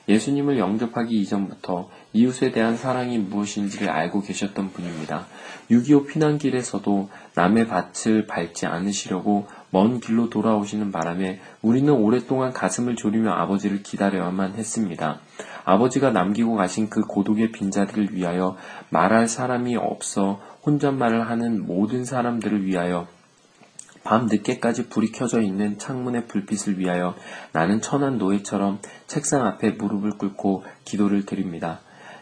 예수님을 영접하기 이전부터 이웃에 대한 사랑이 무엇인지를 알고 계셨던 분입니다. 6.25 피난길에서도 남의 밭을 밟지 않으시려고 먼 길로 돌아오시는 바람에 우리는 오랫동안 가슴을 졸이며 아버지를 기다려야만 했습니다. 아버지가 남기고 가신 그 고독의 빈자리를 위하여 말할 사람이 없어 혼잣말을 하는 모든 사람들을 위하여 밤 늦게까지 불이 켜져 있는 창문의 불빛을 위하여 나는 천한 노예처럼 책상 앞에 무릎을 꿇고 기도를 드립니다.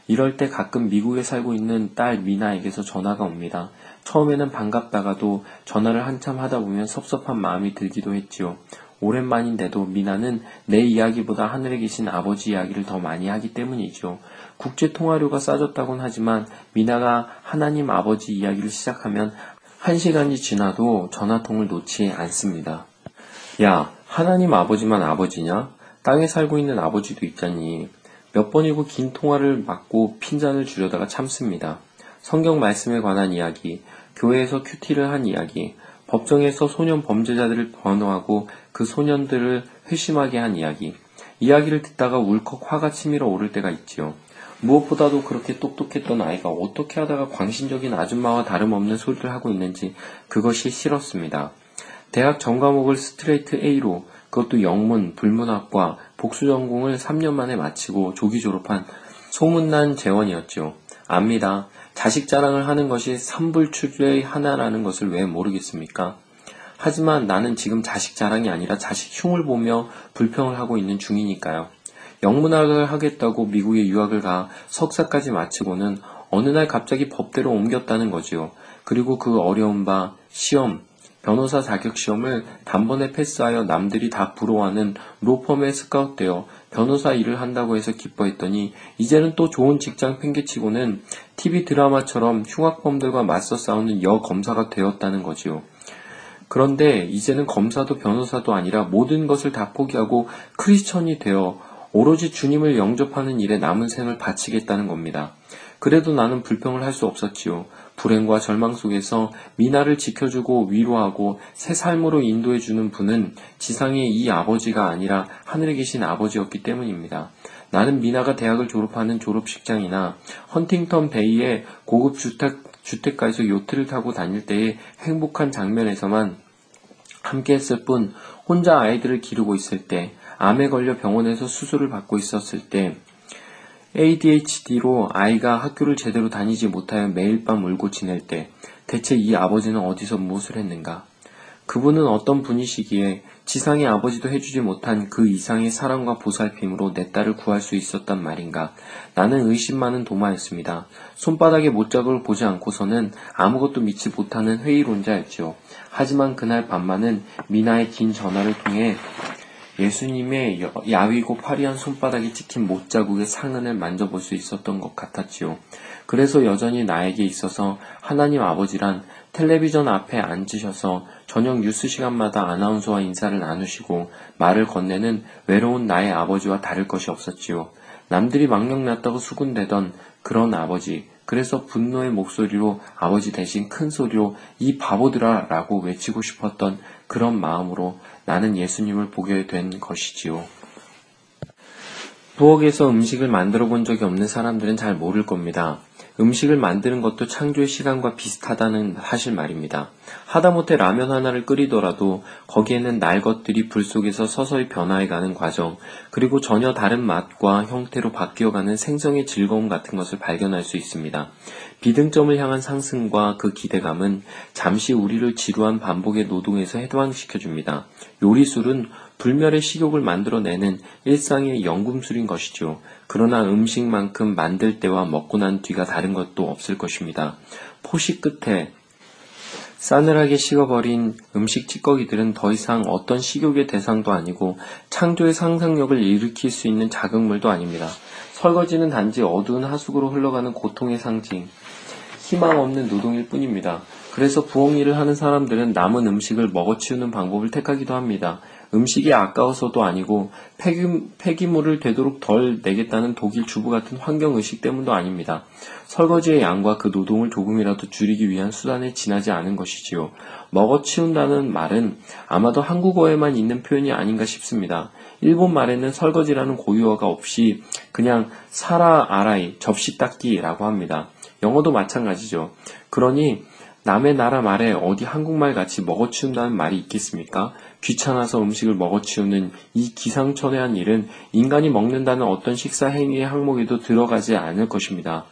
이럴 때 가끔 미국에 살고 있는 딸 미나에게서 전화가 옵니다. 처음에는 반갑다가도 전화를 한참 하다 보면 섭섭한 마음이 들기도 했지요. 오랜만인데도 미나는 내 이야기보다 하늘에 계신 아버지 이야기를 더 많이 하기 때문이죠. 국제통화료가 싸졌다곤 하지만 미나가 하나님 아버지 이야기를 시작하면 1시간이 지나도 전화통을 놓지 않습니다. 야, 하나님 아버지만 아버지냐? 땅에 살고 있는 아버지도 있잖니. 몇 번이고 긴 통화를 막고 핀잔을 주려다가 참습니다. 성경 말씀에 관한 이야기, 교회에서 큐티를 한 이야기, 법정에서 소년 범죄자들을 변호하고 그 소년들을 회심하게 한 이야기, 이야기를 듣다가 울컥 화가 치밀어 오를 때가 있지요. 무엇보다도 그렇게 똑똑했던 아이가 어떻게 하다가 광신적인 아줌마와 다름없는 소리를 하고 있는지 그것이 싫었습니다. 대학 전과목을 스트레이트 A로, 그것도 영문, 불문학과, 복수 전공을 3년 만에 마치고 조기 졸업한 소문난 재원이었죠. 압니다. 자식 자랑을 하는 것이 삼불출주의 하나라는 것을 왜 모르겠습니까? 하지만 나는 지금 자식 자랑이 아니라 자식 흉을 보며 불평을 하고 있는 중이니까요. 영문학을 하겠다고 미국에 유학을 가 석사까지 마치고는 어느 날 갑자기 법대로 옮겼다는 거지요. 그리고 그 어려운 바 시험, 변호사 자격시험을 단번에 패스하여 남들이 다 부러워하는 로펌에 스카웃되어 변호사 일을 한다고 해서 기뻐했더니 이제는 또 좋은 직장 팽개치고는 TV 드라마처럼 흉악범들과 맞서 싸우는 여검사가 되었다는 거지요. 그런데 이제는 검사도 변호사도 아니라 모든 것을 다 포기하고 크리스천이 되어 오로지 주님을 영접하는 일에 남은 생을 바치겠다는 겁니다. 그래도 나는 불평을 할 수 없었지요. 불행과 절망 속에서 미나를 지켜주고 위로하고 새 삶으로 인도해주는 분은 지상의 이 아버지가 아니라 하늘에 계신 아버지였기 때문입니다. 나는 미나가 대학을 졸업하는 졸업식장이나 헌팅턴 베이의 고급 주택가에서 요트를 타고 다닐 때의 행복한 장면에서만 함께했을 뿐, 혼자 아이들을 기르고 있을 때, 암에 걸려 병원에서 수술을 받고 있었을 때, ADHD로 아이가 학교를 제대로 다니지 못하여 매일 밤 울고 지낼 때, 대체 이 아버지는 어디서 무엇을 했는가? 그분은 어떤 분이시기에 지상의 아버지도 해주지 못한 그 이상의 사랑과 보살핌으로 내 딸을 구할 수 있었단 말인가? 나는 의심 많은 도마였습니다. 손바닥에 못자국을 보지 않고서는 아무것도 믿지 못하는 회의론자였죠. 하지만 그날 밤만은 미나의 긴 전화를 통해 예수님의 야위고 파리한 손바닥에 찍힌 못자국의 상흔을 만져볼 수 있었던 것 같았지요. 그래서 여전히 나에게 있어서 하나님 아버지란 텔레비전 앞에 앉으셔서 저녁 뉴스 시간마다 아나운서와 인사를 나누시고 말을 건네는 외로운 나의 아버지와 다를 것이 없었지요. 남들이 망령났다고 수군대던 그런 아버지, 그래서 분노의 목소리로 아버지 대신 큰 소리로 이 바보들아 라고 외치고 싶었던 그런 마음으로 나는 예수님을 보게 된 것이지요. 부엌에서 음식을 만들어 본 적이 없는 사람들은 잘 모를 겁니다. 음식을 만드는 것도 창조의 시간과 비슷하다는 사실 말입니다. 하다못해 라면 하나를 끓이더라도 거기에는 날 것들이 불 속에서 서서히 변화해가는 과정, 그리고 전혀 다른 맛과 형태로 바뀌어가는 생성의 즐거움 같은 것을 발견할 수 있습니다. 비등점을 향한 상승과 그 기대감은 잠시 우리를 지루한 반복의 노동에서 해방시켜줍니다. 요리술은 불멸의 식욕을 만들어내는 일상의 연금술인 것이죠. 그러나 음식만큼 만들 때와 먹고 난 뒤가 다른 것도 없을 것입니다. 포식 끝에 싸늘하게 식어버린 음식 찌꺼기들은 더 이상 어떤 식욕의 대상도 아니고 창조의 상상력을 일으킬 수 있는 자극물도 아닙니다. 설거지는 단지 어두운 하수구로 흘러가는 고통의 상징, 희망 없는 노동일 뿐입니다. 그래서 부엌 일을 하는 사람들은 남은 음식을 먹어치우는 방법을 택하기도 합니다. 음식이 아까워서도 아니고 폐기물을 되도록 덜 내겠다는 독일 주부 같은 환경의식 때문도 아닙니다. 설거지의 양과 그 노동을 조금이라도 줄이기 위한 수단에 지나지 않은 것이지요. 먹어치운다는 말은 아마도 한국어에만 있는 표현이 아닌가 싶습니다. 일본 말에는 설거지라는 고유어가 없이 그냥 사라 아라이, 접시 닦기라고 합니다. 영어도 마찬가지죠. 그러니 남의 나라 말에 어디 한국말 같이 먹어치운다는 말이 있겠습니까? 귀찮아서 음식을 먹어치우는 이 기상천외한 일은 인간이 먹는다는 어떤 식사 행위의 항목에도 들어가지 않을 것입니다.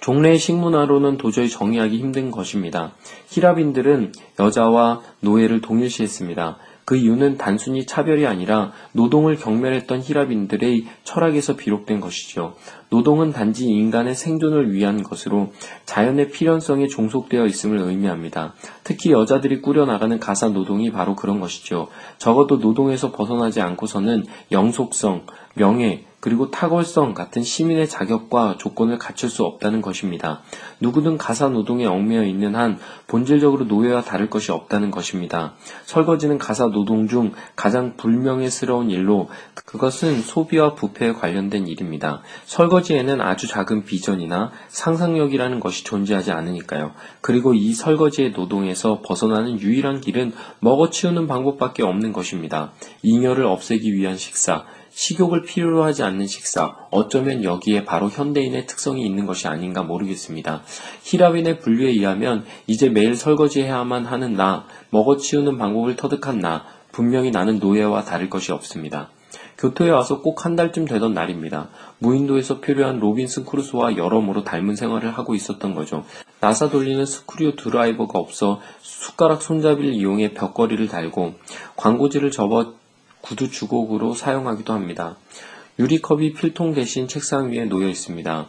종래의 식문화로는 도저히 정의하기 힘든 것입니다. 히라빈들은 여자와 노예를 동일시했습니다. 그 이유는 단순히 차별이 아니라 노동을 경멸했던 히라빈들의 철학에서 비롯된 것이죠. 노동은 단지 인간의 생존을 위한 것으로 자연의 필연성에 종속되어 있음을 의미합니다. 특히 여자들이 꾸려나가는 가사 노동이 바로 그런 것이죠. 적어도 노동에서 벗어나지 않고서는 영속성, 명예, 그리고 탁월성 같은 시민의 자격과 조건을 갖출 수 없다는 것입니다. 누구든 가사노동에 얽매여 있는 한 본질적으로 노예와 다를 것이 없다는 것입니다. 설거지는 가사노동 중 가장 불명예스러운 일로 그것은 소비와 부패에 관련된 일입니다. 설거지에는 아주 작은 비전이나 상상력이라는 것이 존재하지 않으니까요. 그리고 이 설거지의 노동에서 벗어나는 유일한 길은 먹어치우는 방법밖에 없는 것입니다. 잉여를 없애기 위한 식사, 식욕을 필요로 하지 않는 식사, 어쩌면 여기에 바로 현대인의 특성이 있는 것이 아닌가 모르겠습니다. 히라윈의 분류에 의하면 이제 매일 설거지해야만 하는 나, 먹어치우는 방법을 터득한 나, 분명히 나는 노예와 다를 것이 없습니다. 교토에 와서 꼭 한 달쯤 되던 날입니다. 무인도에서 표류한 로빈슨 크루소와 여러모로 닮은 생활을 하고 있었던 거죠. 나사 돌리는 스크류 드라이버가 없어 숟가락 손잡이를 이용해 벽걸이를 달고 광고지를 접어 구두 주걱으로 사용하기도 합니다. 유리컵이 필통 대신 책상 위에 놓여 있습니다.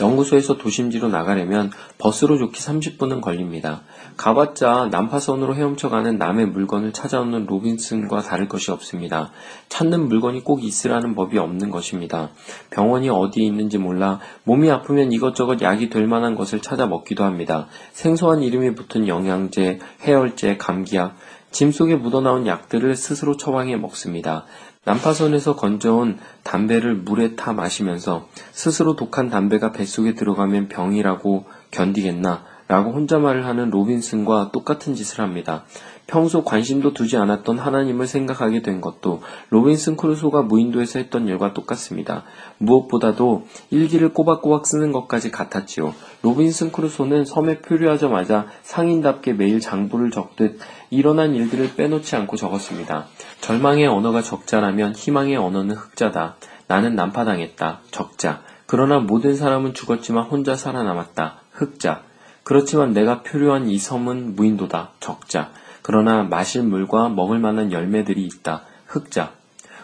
연구소에서 도심지로 나가려면 버스로 좋게 30분은 걸립니다. 가봤자 난파선으로 헤엄쳐가는 남의 물건을 찾아오는 로빈슨과 다를 것이 없습니다. 찾는 물건이 꼭 있으라는 법이 없는 것입니다. 병원이 어디에 있는지 몰라 몸이 아프면 이것저것 약이 될 만한 것을 찾아 먹기도 합니다. 생소한 이름이 붙은 영양제, 해열제, 감기약, 짐 속에 묻어나온 약들을 스스로 처방해 먹습니다. 난파선에서 건져온 담배를 물에 타 마시면서 스스로 독한 담배가 뱃속에 들어가면 병이라고 견디겠나 라고 혼자 말을 하는 로빈슨과 똑같은 짓을 합니다. 평소 관심도 두지 않았던 하나님을 생각하게 된 것도 로빈슨 크루소가 무인도에서 했던 일과 똑같습니다. 무엇보다도 일기를 꼬박꼬박 쓰는 것까지 같았지요. 로빈슨 크루소는 섬에 표류하자마자 상인답게 매일 장부를 적듯 일어난 일들을 빼놓지 않고 적었습니다. 절망의 언어가 적자라면 희망의 언어는 흑자다. 나는 난파당했다. 적자. 그러나 모든 사람은 죽었지만 혼자 살아남았다. 흑자. 그렇지만 내가 표류한 이 섬은 무인도다. 적자. 그러나 마실 물과 먹을 만한 열매들이 있다. 흑자.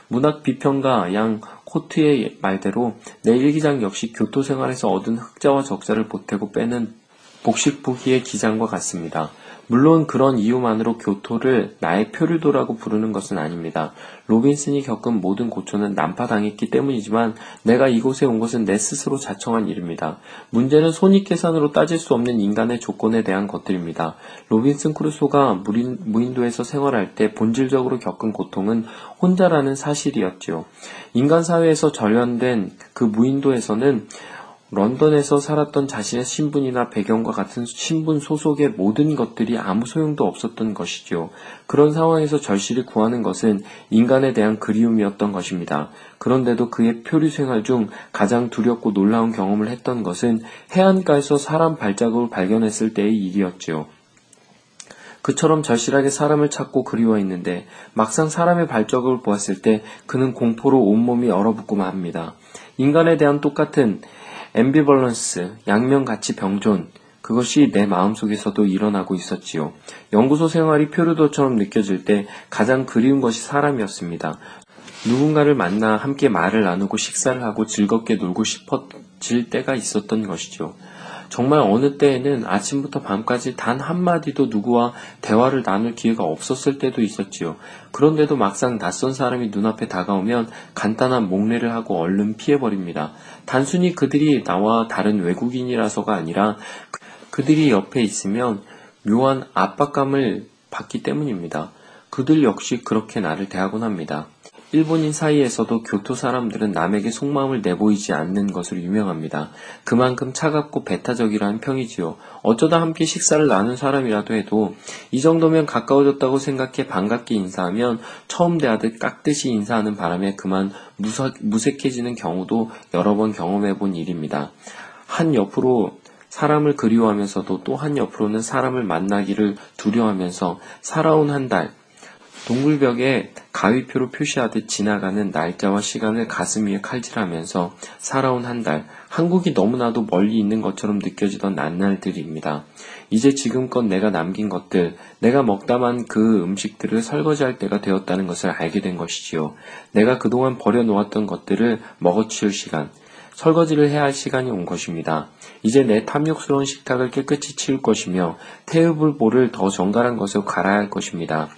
문학 비평가 양 코트의 말대로 내 일기장 역시 교토 생활에서 얻은 흑자와 적자를 보태고 빼는 복식부기의 기장과 같습니다. 물론 그런 이유만으로 교토를 나의 표류도라고 부르는 것은 아닙니다. 로빈슨이 겪은 모든 고초는 난파당했기 때문이지만 내가 이곳에 온 것은 내 스스로 자청한 일입니다. 문제는 손익계산으로 따질 수 없는 인간의 조건에 대한 것들입니다. 로빈슨 크루소가 무인도에서 생활할 때 본질적으로 겪은 고통은 혼자라는 사실이었지요. 인간 사회에서 절연된 그 무인도에서는 런던에서 살았던 자신의 신분이나 배경과 같은 신분 소속의 모든 것들이 아무 소용도 없었던 것이죠. 그런 상황에서 절실히 구하는 것은 인간에 대한 그리움이었던 것입니다. 그런데도 그의 표류 생활 중 가장 두렵고 놀라운 경험을 했던 것은 해안가에서 사람 발자국을 발견했을 때의 일이었죠. 그처럼 절실하게 사람을 찾고 그리워했는데 막상 사람의 발자국을 보았을 때 그는 공포로 온몸이 얼어붙고 맙니다. 인간에 대한 똑같은 앰비벌런스, 양면같이 병존, 그것이 내 마음속에서도 일어나고 있었지요. 연구소 생활이 표류도처럼 느껴질 때 가장 그리운 것이 사람이었습니다. 누군가를 만나 함께 말을 나누고 식사를 하고 즐겁게 놀고 싶어질 때가 있었던 것이죠. 정말 어느 때에는 아침부터 밤까지 단 한마디도 누구와 대화를 나눌 기회가 없었을 때도 있었지요. 그런데도 막상 낯선 사람이 눈앞에 다가오면 간단한 목례를 하고 얼른 피해버립니다. 단순히 그들이 나와 다른 외국인이라서가 아니라 그들이 옆에 있으면 묘한 압박감을 받기 때문입니다. 그들 역시 그렇게 나를 대하곤 합니다. 일본인 사이에서도 교토 사람들은 남에게 속마음을 내보이지 않는 것으로 유명합니다. 그만큼 차갑고 배타적이라는 평이지요. 어쩌다 함께 식사를 나눈 사람이라도 해도 이 정도면 가까워졌다고 생각해 반갑게 인사하면 처음 대하듯 깍듯이 인사하는 바람에 그만 무색해지는 경우도 여러 번 경험해본 일입니다. 한 옆으로 사람을 그리워하면서도 또 한 옆으로는 사람을 만나기를 두려워하면서 살아온 한 달, 동굴벽에 가위표로 표시하듯 지나가는 날짜와 시간을 가슴 위에 칼질하면서 살아온 한 달, 한국이 너무나도 멀리 있는 것처럼 느껴지던 날들입니다. 이제 지금껏 내가 남긴 것들, 내가 먹다만 그 음식들을 설거지할 때가 되었다는 것을 알게 된 것이지요. 내가 그동안 버려놓았던 것들을 먹어치울 시간, 설거지를 해야 할 시간이 온 것입니다. 이제 내 탐욕스러운 식탁을 깨끗이 치울 것이며 테이블보를 더 정갈한 것으로 갈아야 할 것입니다.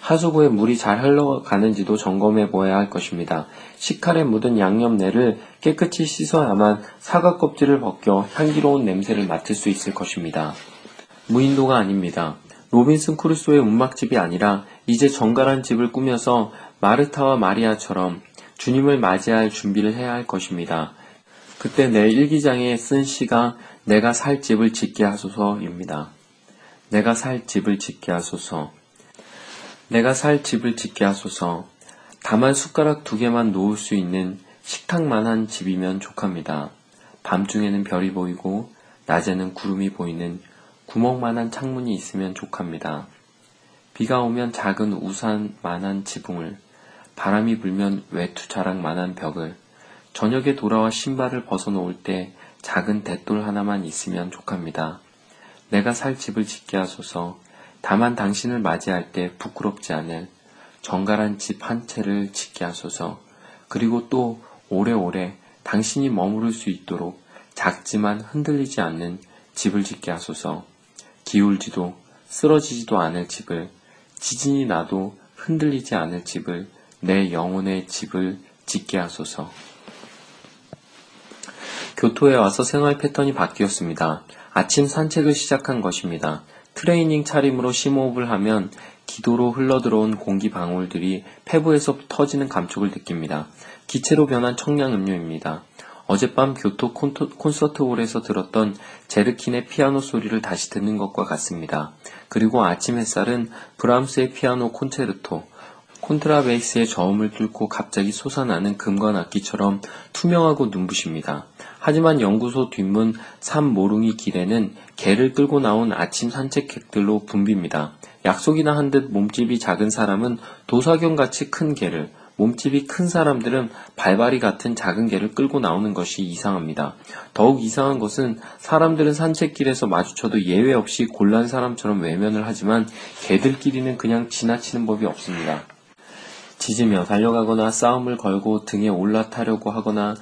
하수구에 물이 잘 흘러가는지도 점검해 보아야 할 것입니다. 식칼에 묻은 양념내를 깨끗이 씻어야만 사과 껍질을 벗겨 향기로운 냄새를 맡을 수 있을 것입니다. 무인도가 아닙니다. 로빈슨 크루소의 움막집이 아니라 이제 정갈한 집을 꾸며서 마르타와 마리아처럼 주님을 맞이할 준비를 해야 할 것입니다. 그때 내 일기장에 쓴 시가 내가 살 집을 짓게 하소서입니다. 내가 살 집을 짓게 하소서. 내가 살 집을 짓게 하소서. 다만 숟가락 2개만 놓을 수 있는 식탁만한 집이면 족합니다. 밤중에는 별이 보이고 낮에는 구름이 보이는 구멍만한 창문이 있으면 족합니다. 비가 오면 작은 우산만한 지붕을, 바람이 불면 외투자락만한 벽을, 저녁에 돌아와 신발을 벗어놓을 때 작은 대돌 하나만 있으면 족합니다. 내가 살 집을 짓게 하소서. 다만 당신을 맞이할 때 부끄럽지 않을 정갈한 집 한 채를 짓게 하소서. 그리고 또 오래오래 당신이 머무를 수 있도록 작지만 흔들리지 않는 집을 짓게 하소서. 기울지도 쓰러지지도 않을 집을, 지진이 나도 흔들리지 않을 집을, 내 영혼의 집을 짓게 하소서. 교토에 와서 생활 패턴이 바뀌었습니다. 아침 산책을 시작한 것입니다. 트레이닝 차림으로 심호흡을 하면 기도로 흘러들어온 공기 방울들이 폐부에서 터지는 감촉을 느낍니다. 기체로 변한 청량음료입니다. 어젯밤 교토 콘서트홀에서 들었던 제르킨의 피아노 소리를 다시 듣는 것과 같습니다. 그리고 아침 햇살은 브람스의 피아노 콘체르토, 콘트라베이스의 저음을 뚫고 갑자기 솟아나는 금관악기처럼 투명하고 눈부십니다. 하지만 연구소 뒷문 산모룽이 길에는 개를 끌고 나온 아침 산책객들로 붐빕니다. 약속이나 한 듯 몸집이 작은 사람은 도사견같이 큰 개를, 몸집이 큰 사람들은 발바리 같은 작은 개를 끌고 나오는 것이 이상합니다. 더욱 이상한 것은 사람들은 산책길에서 마주쳐도 예외 없이 곤란 사람처럼 외면을 하지만 개들끼리는 그냥 지나치는 법이 없습니다. 짖으며 달려가거나 싸움을 걸고 등에 올라타려고 하거나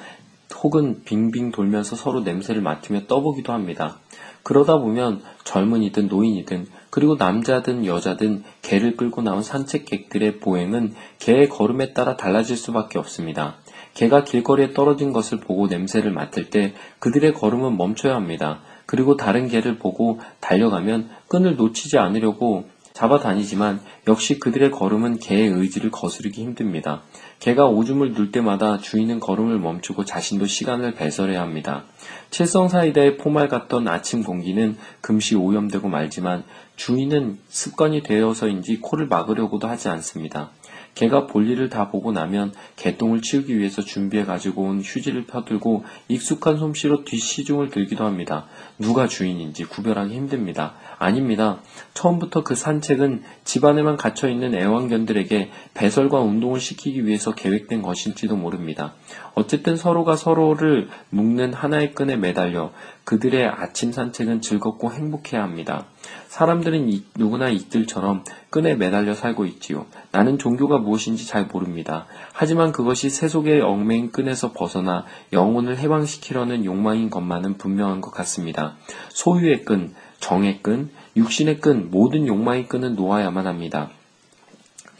혹은 빙빙 돌면서 서로 냄새를 맡으며 떠보기도 합니다. 그러다 보면 젊은이든 노인이든 그리고 남자든 여자든 개를 끌고 나온 산책객들의 보행은 개의 걸음에 따라 달라질 수밖에 없습니다. 개가 길거리에 떨어진 것을 보고 냄새를 맡을 때 그들의 걸음은 멈춰야 합니다. 그리고 다른 개를 보고 달려가면 끈을 놓치지 않으려고 잡아다니지만 역시 그들의 걸음은 개의 의지를 거스르기 힘듭니다. 개가 오줌을 눌 때마다 주인은 걸음을 멈추고 자신도 시간을 배설해야 합니다. 칠성사이다에 포말 같던 아침 공기는 금시 오염되고 말지만 주인은 습관이 되어서인지 코를 막으려고도 하지 않습니다. 개가 볼일을 다 보고 나면 개똥을 치우기 위해서 준비해 가지고 온 휴지를 펴들고 익숙한 솜씨로 뒷시중을 들기도 합니다. 누가 주인인지 구별하기 힘듭니다. 아닙니다. 처음부터 그 산책은 집 안에만 갇혀있는 애완견들에게 배설과 운동을 시키기 위해서 계획된 것일지도 모릅니다. 어쨌든 서로가 서로를 묶는 하나의 끈에 매달려 그들의 아침 산책은 즐겁고 행복해야 합니다. 사람들은 누구나 이들처럼 끈에 매달려 살고 있지요. 나는 종교가 무엇인지 잘 모릅니다. 하지만 그것이 세속의 얽매인 끈에서 벗어나 영혼을 해방시키려는 욕망인 것만은 분명한 것 같습니다. 소유의 끈, 정의 끈, 육신의 끈, 모든 욕망의 끈은 놓아야만 합니다.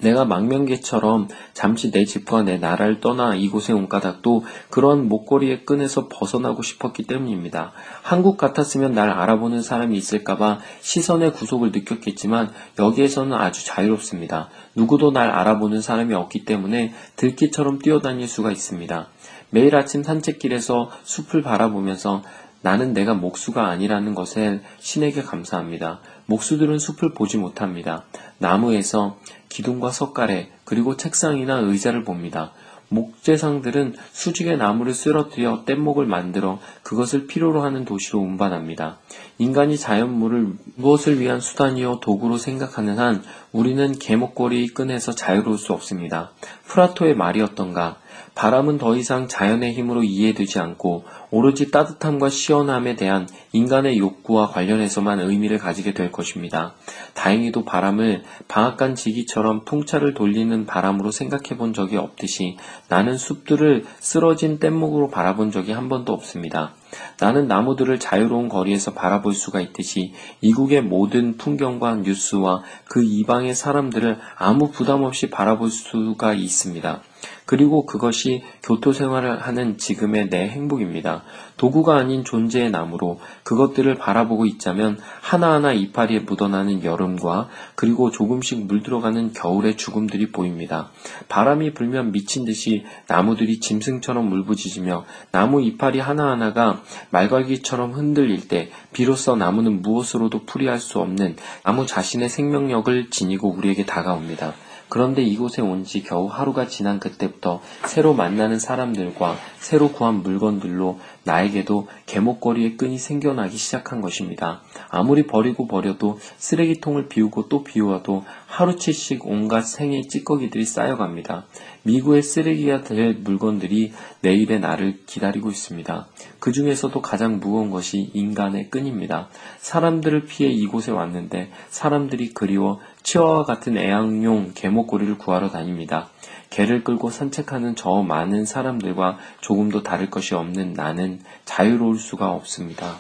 내가 망명계처럼 잠시 내 집과 내 나라를 떠나 이곳에 온 까닭도 그런 목걸이의 끈에서 벗어나고 싶었기 때문입니다. 한국 같았으면 날 알아보는 사람이 있을까봐 시선의 구속을 느꼈겠지만 여기에서는 아주 자유롭습니다. 누구도 날 알아보는 사람이 없기 때문에 들깨처럼 뛰어다닐 수가 있습니다. 매일 아침 산책길에서 숲을 바라보면서 나는 내가 목수가 아니라는 것에 신에게 감사합니다. 목수들은 숲을 보지 못합니다. 나무에서 기둥과 석가래 그리고 책상이나 의자를 봅니다. 목재상들은 수직의 나무를 쓰러뜨려 뗏목을 만들어 그것을 필요로 하는 도시로 운반합니다. 인간이 자연물을 무엇을 위한 수단이요 도구로 생각하는 한 우리는 개목걸이 끈에서 자유로울 수 없습니다. 플라토의 말이었던가 바람은 더 이상 자연의 힘으로 이해되지 않고 오로지 따뜻함과 시원함에 대한 인간의 욕구와 관련해서만 의미를 가지게 될 것입니다. 다행히도 바람을 방앗간 지기처럼 풍차를 돌리는 바람으로 생각해 본 적이 없듯이 나는 숲들을 쓰러진 뗏목으로 바라본 적이 한 번도 없습니다. 나는 나무들을 자유로운 거리에서 바라볼 수가 있듯이 이국의 모든 풍경과 뉴스와 그 이방의 사람들을 아무 부담 없이 바라볼 수가 있습니다. 그리고 그것이 교토 생활을 하는 지금의 내 행복입니다. 도구가 아닌 존재의 나무로 그것들을 바라보고 있자면 하나하나 이파리에 묻어나는 여름과 그리고 조금씩 물들어가는 겨울의 죽음들이 보입니다. 바람이 불면 미친 듯이 나무들이 짐승처럼 물부짖으며 나무 이파리 하나하나가 말갈기처럼 흔들릴 때 비로소 나무는 무엇으로도 풀이할 수 없는 나무 자신의 생명력을 지니고 우리에게 다가옵니다. 그런데 이곳에 온 지 겨우 하루가 지난 그때부터 새로 만나는 사람들과 새로 구한 물건들로 나에게도 개목걸이의 끈이 생겨나기 시작한 것입니다. 아무리 버리고 버려도 쓰레기통을 비우고 또 비워도 하루치씩 온갖 생의 찌꺼기들이 쌓여갑니다. 미국의 쓰레기가 될 물건들이 내일의 나를 기다리고 있습니다. 그 중에서도 가장 무거운 것이 인간의 끈입니다. 사람들을 피해 이곳에 왔는데 사람들이 그리워 치와와 같은 애완용 개목걸이를 구하러 다닙니다. 개를 끌고 산책하는 저 많은 사람들과 조금도 다를 것이 없는 나는 자유로울 수가 없습니다.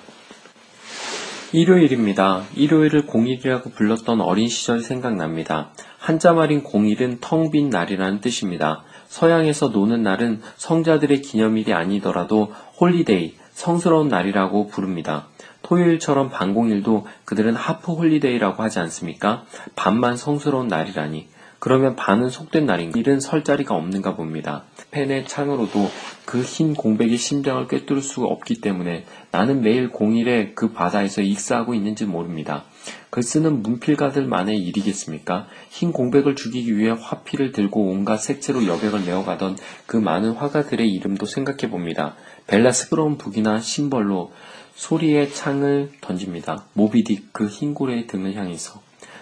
일요일입니다. 일요일을 공일이라고 불렀던 어린 시절이 생각납니다. 한자말인 공일은 텅 빈 날이라는 뜻입니다. 서양에서 노는 날은 성자들의 기념일이 아니더라도 홀리데이, 성스러운 날이라고 부릅니다. 토요일처럼 반공일도 그들은 하프 홀리데이라고 하지 않습니까? 반만 성스러운 날이라니. 그러면 반은 속된 날인가? 일은 설 자리가 없는가 봅니다. 펜의 창으로도 그 흰 공백의 심장을 꿰뚫을 수가 없기 때문에 나는 매일 공일에 그 바다에서 익사하고 있는지 모릅니다. 글쓰는 문필가들만의 일이겠습니까? 흰 공백을 죽이기 위해 화필을 들고 온갖 색채로 여백을 메워가던 그 많은 화가들의 이름도 생각해봅니다. 벨라 스끄러운 북이나 심벌로 소리의 창을 던집니다. 모비딕 그 흰고래의 등을 향해서.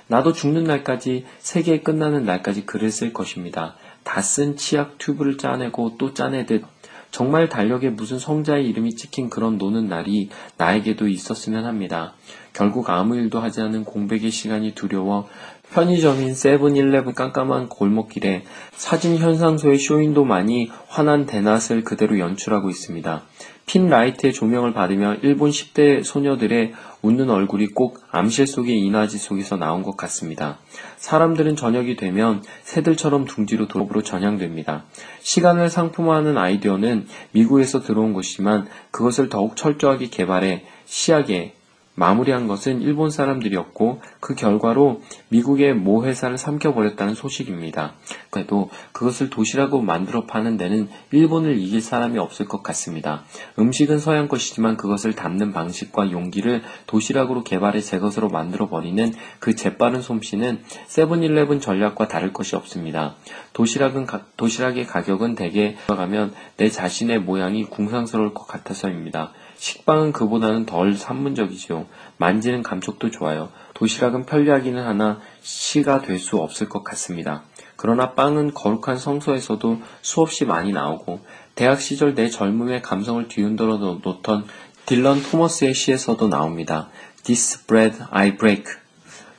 나도 죽는 날까지, 세계 끝나는 날까지 글을 쓸 것입니다. 다 쓴 치약 튜브를 짜내고 또 짜내듯 정말 달력에 무슨 성자의 이름이 찍힌 그런 노는 날이 나에게도 있었으면 합니다. 결국 아무 일도 하지 않은 공백의 시간이 두려워 편의점인 세븐일레븐 깜깜한 골목길에 사진 현상소의 쇼윈도만이 환한 대낮을 그대로 연출하고 있습니다. 핀 라이트의 조명을 받으며 일본 10대 소녀들의 웃는 얼굴이 꼭 암실 속의 인화지 속에서 나온 것 같습니다. 사람들은 저녁이 되면 새들처럼 둥지로 도로 전향됩니다. 시간을 상품화하는 아이디어는 미국에서 들어온 것이지만 그것을 더욱 철저하게 개발해 시약에 마무리한 것은 일본 사람들이었고 그 결과로 미국의 모 회사를 삼켜버렸다는 소식입니다. 그래도 그것을 도시락으로 만들어 파는 데는 일본을 이길 사람이 없을 것 같습니다. 음식은 서양 것이지만 그것을 담는 방식과 용기를 도시락으로 개발해 제 것으로 만들어버리는 그 재빠른 솜씨는 세븐일레븐 전략과 다를 것이 없습니다. 도시락의 가격은 대개 들어가면 내 자신의 모양이 궁상스러울 것 같아서입니다. 식빵은 그보다는 덜 산문적이지요. 만지는 감촉도 좋아요. 도시락은 편리하기는 하나 시가 될 수 없을 것 같습니다. 그러나 빵은 거룩한 성서에서도 수없이 많이 나오고 대학 시절 내 젊음의 감성을 뒤흔들어 놓던 딜런 토머스의 시에서도 나옵니다. This bread I break.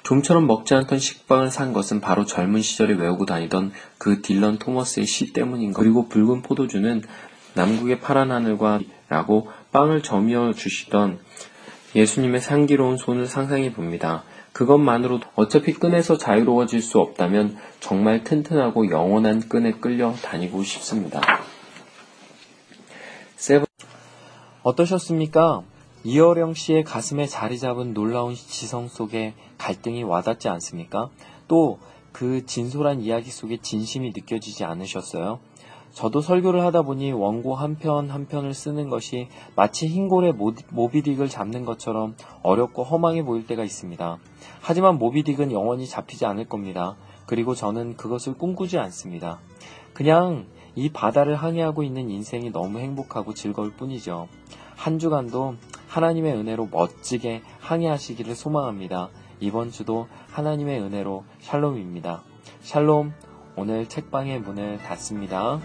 좀처럼 먹지 않던 식빵을 산 것은 바로 젊은 시절에 외우고 다니던 그 딜런 토머스의 시 때문인 것. 그리고 붉은 포도주는 남국의 파란 하늘과 라고 빵을 저미어 주시던 예수님의 향기로운 손을 상상해 봅니다. 그것만으로도 어차피 끈에서 자유로워질 수 없다면 정말 튼튼하고 영원한 끈에 끌려 다니고 싶습니다. 어떠셨습니까? 이어령 씨의 가슴에 자리 잡은 놀라운 지성 속에 갈등이 와닿지 않습니까? 또 그 진솔한 이야기 속에 진심이 느껴지지 않으셨어요? 저도 설교를 하다 보니 원고 한 편 한 편을 쓰는 것이 마치 흰고래 모비딕을 잡는 것처럼 어렵고 허망해 보일 때가 있습니다. 하지만 모비딕은 영원히 잡히지 않을 겁니다. 그리고 저는 그것을 꿈꾸지 않습니다. 그냥 이 바다를 항해하고 있는 인생이 너무 행복하고 즐거울 뿐이죠. 한 주간도 하나님의 은혜로 멋지게 항해하시기를 소망합니다. 이번 주도 하나님의 은혜로 샬롬입니다. 샬롬, 오늘 책방의 문을 닫습니다.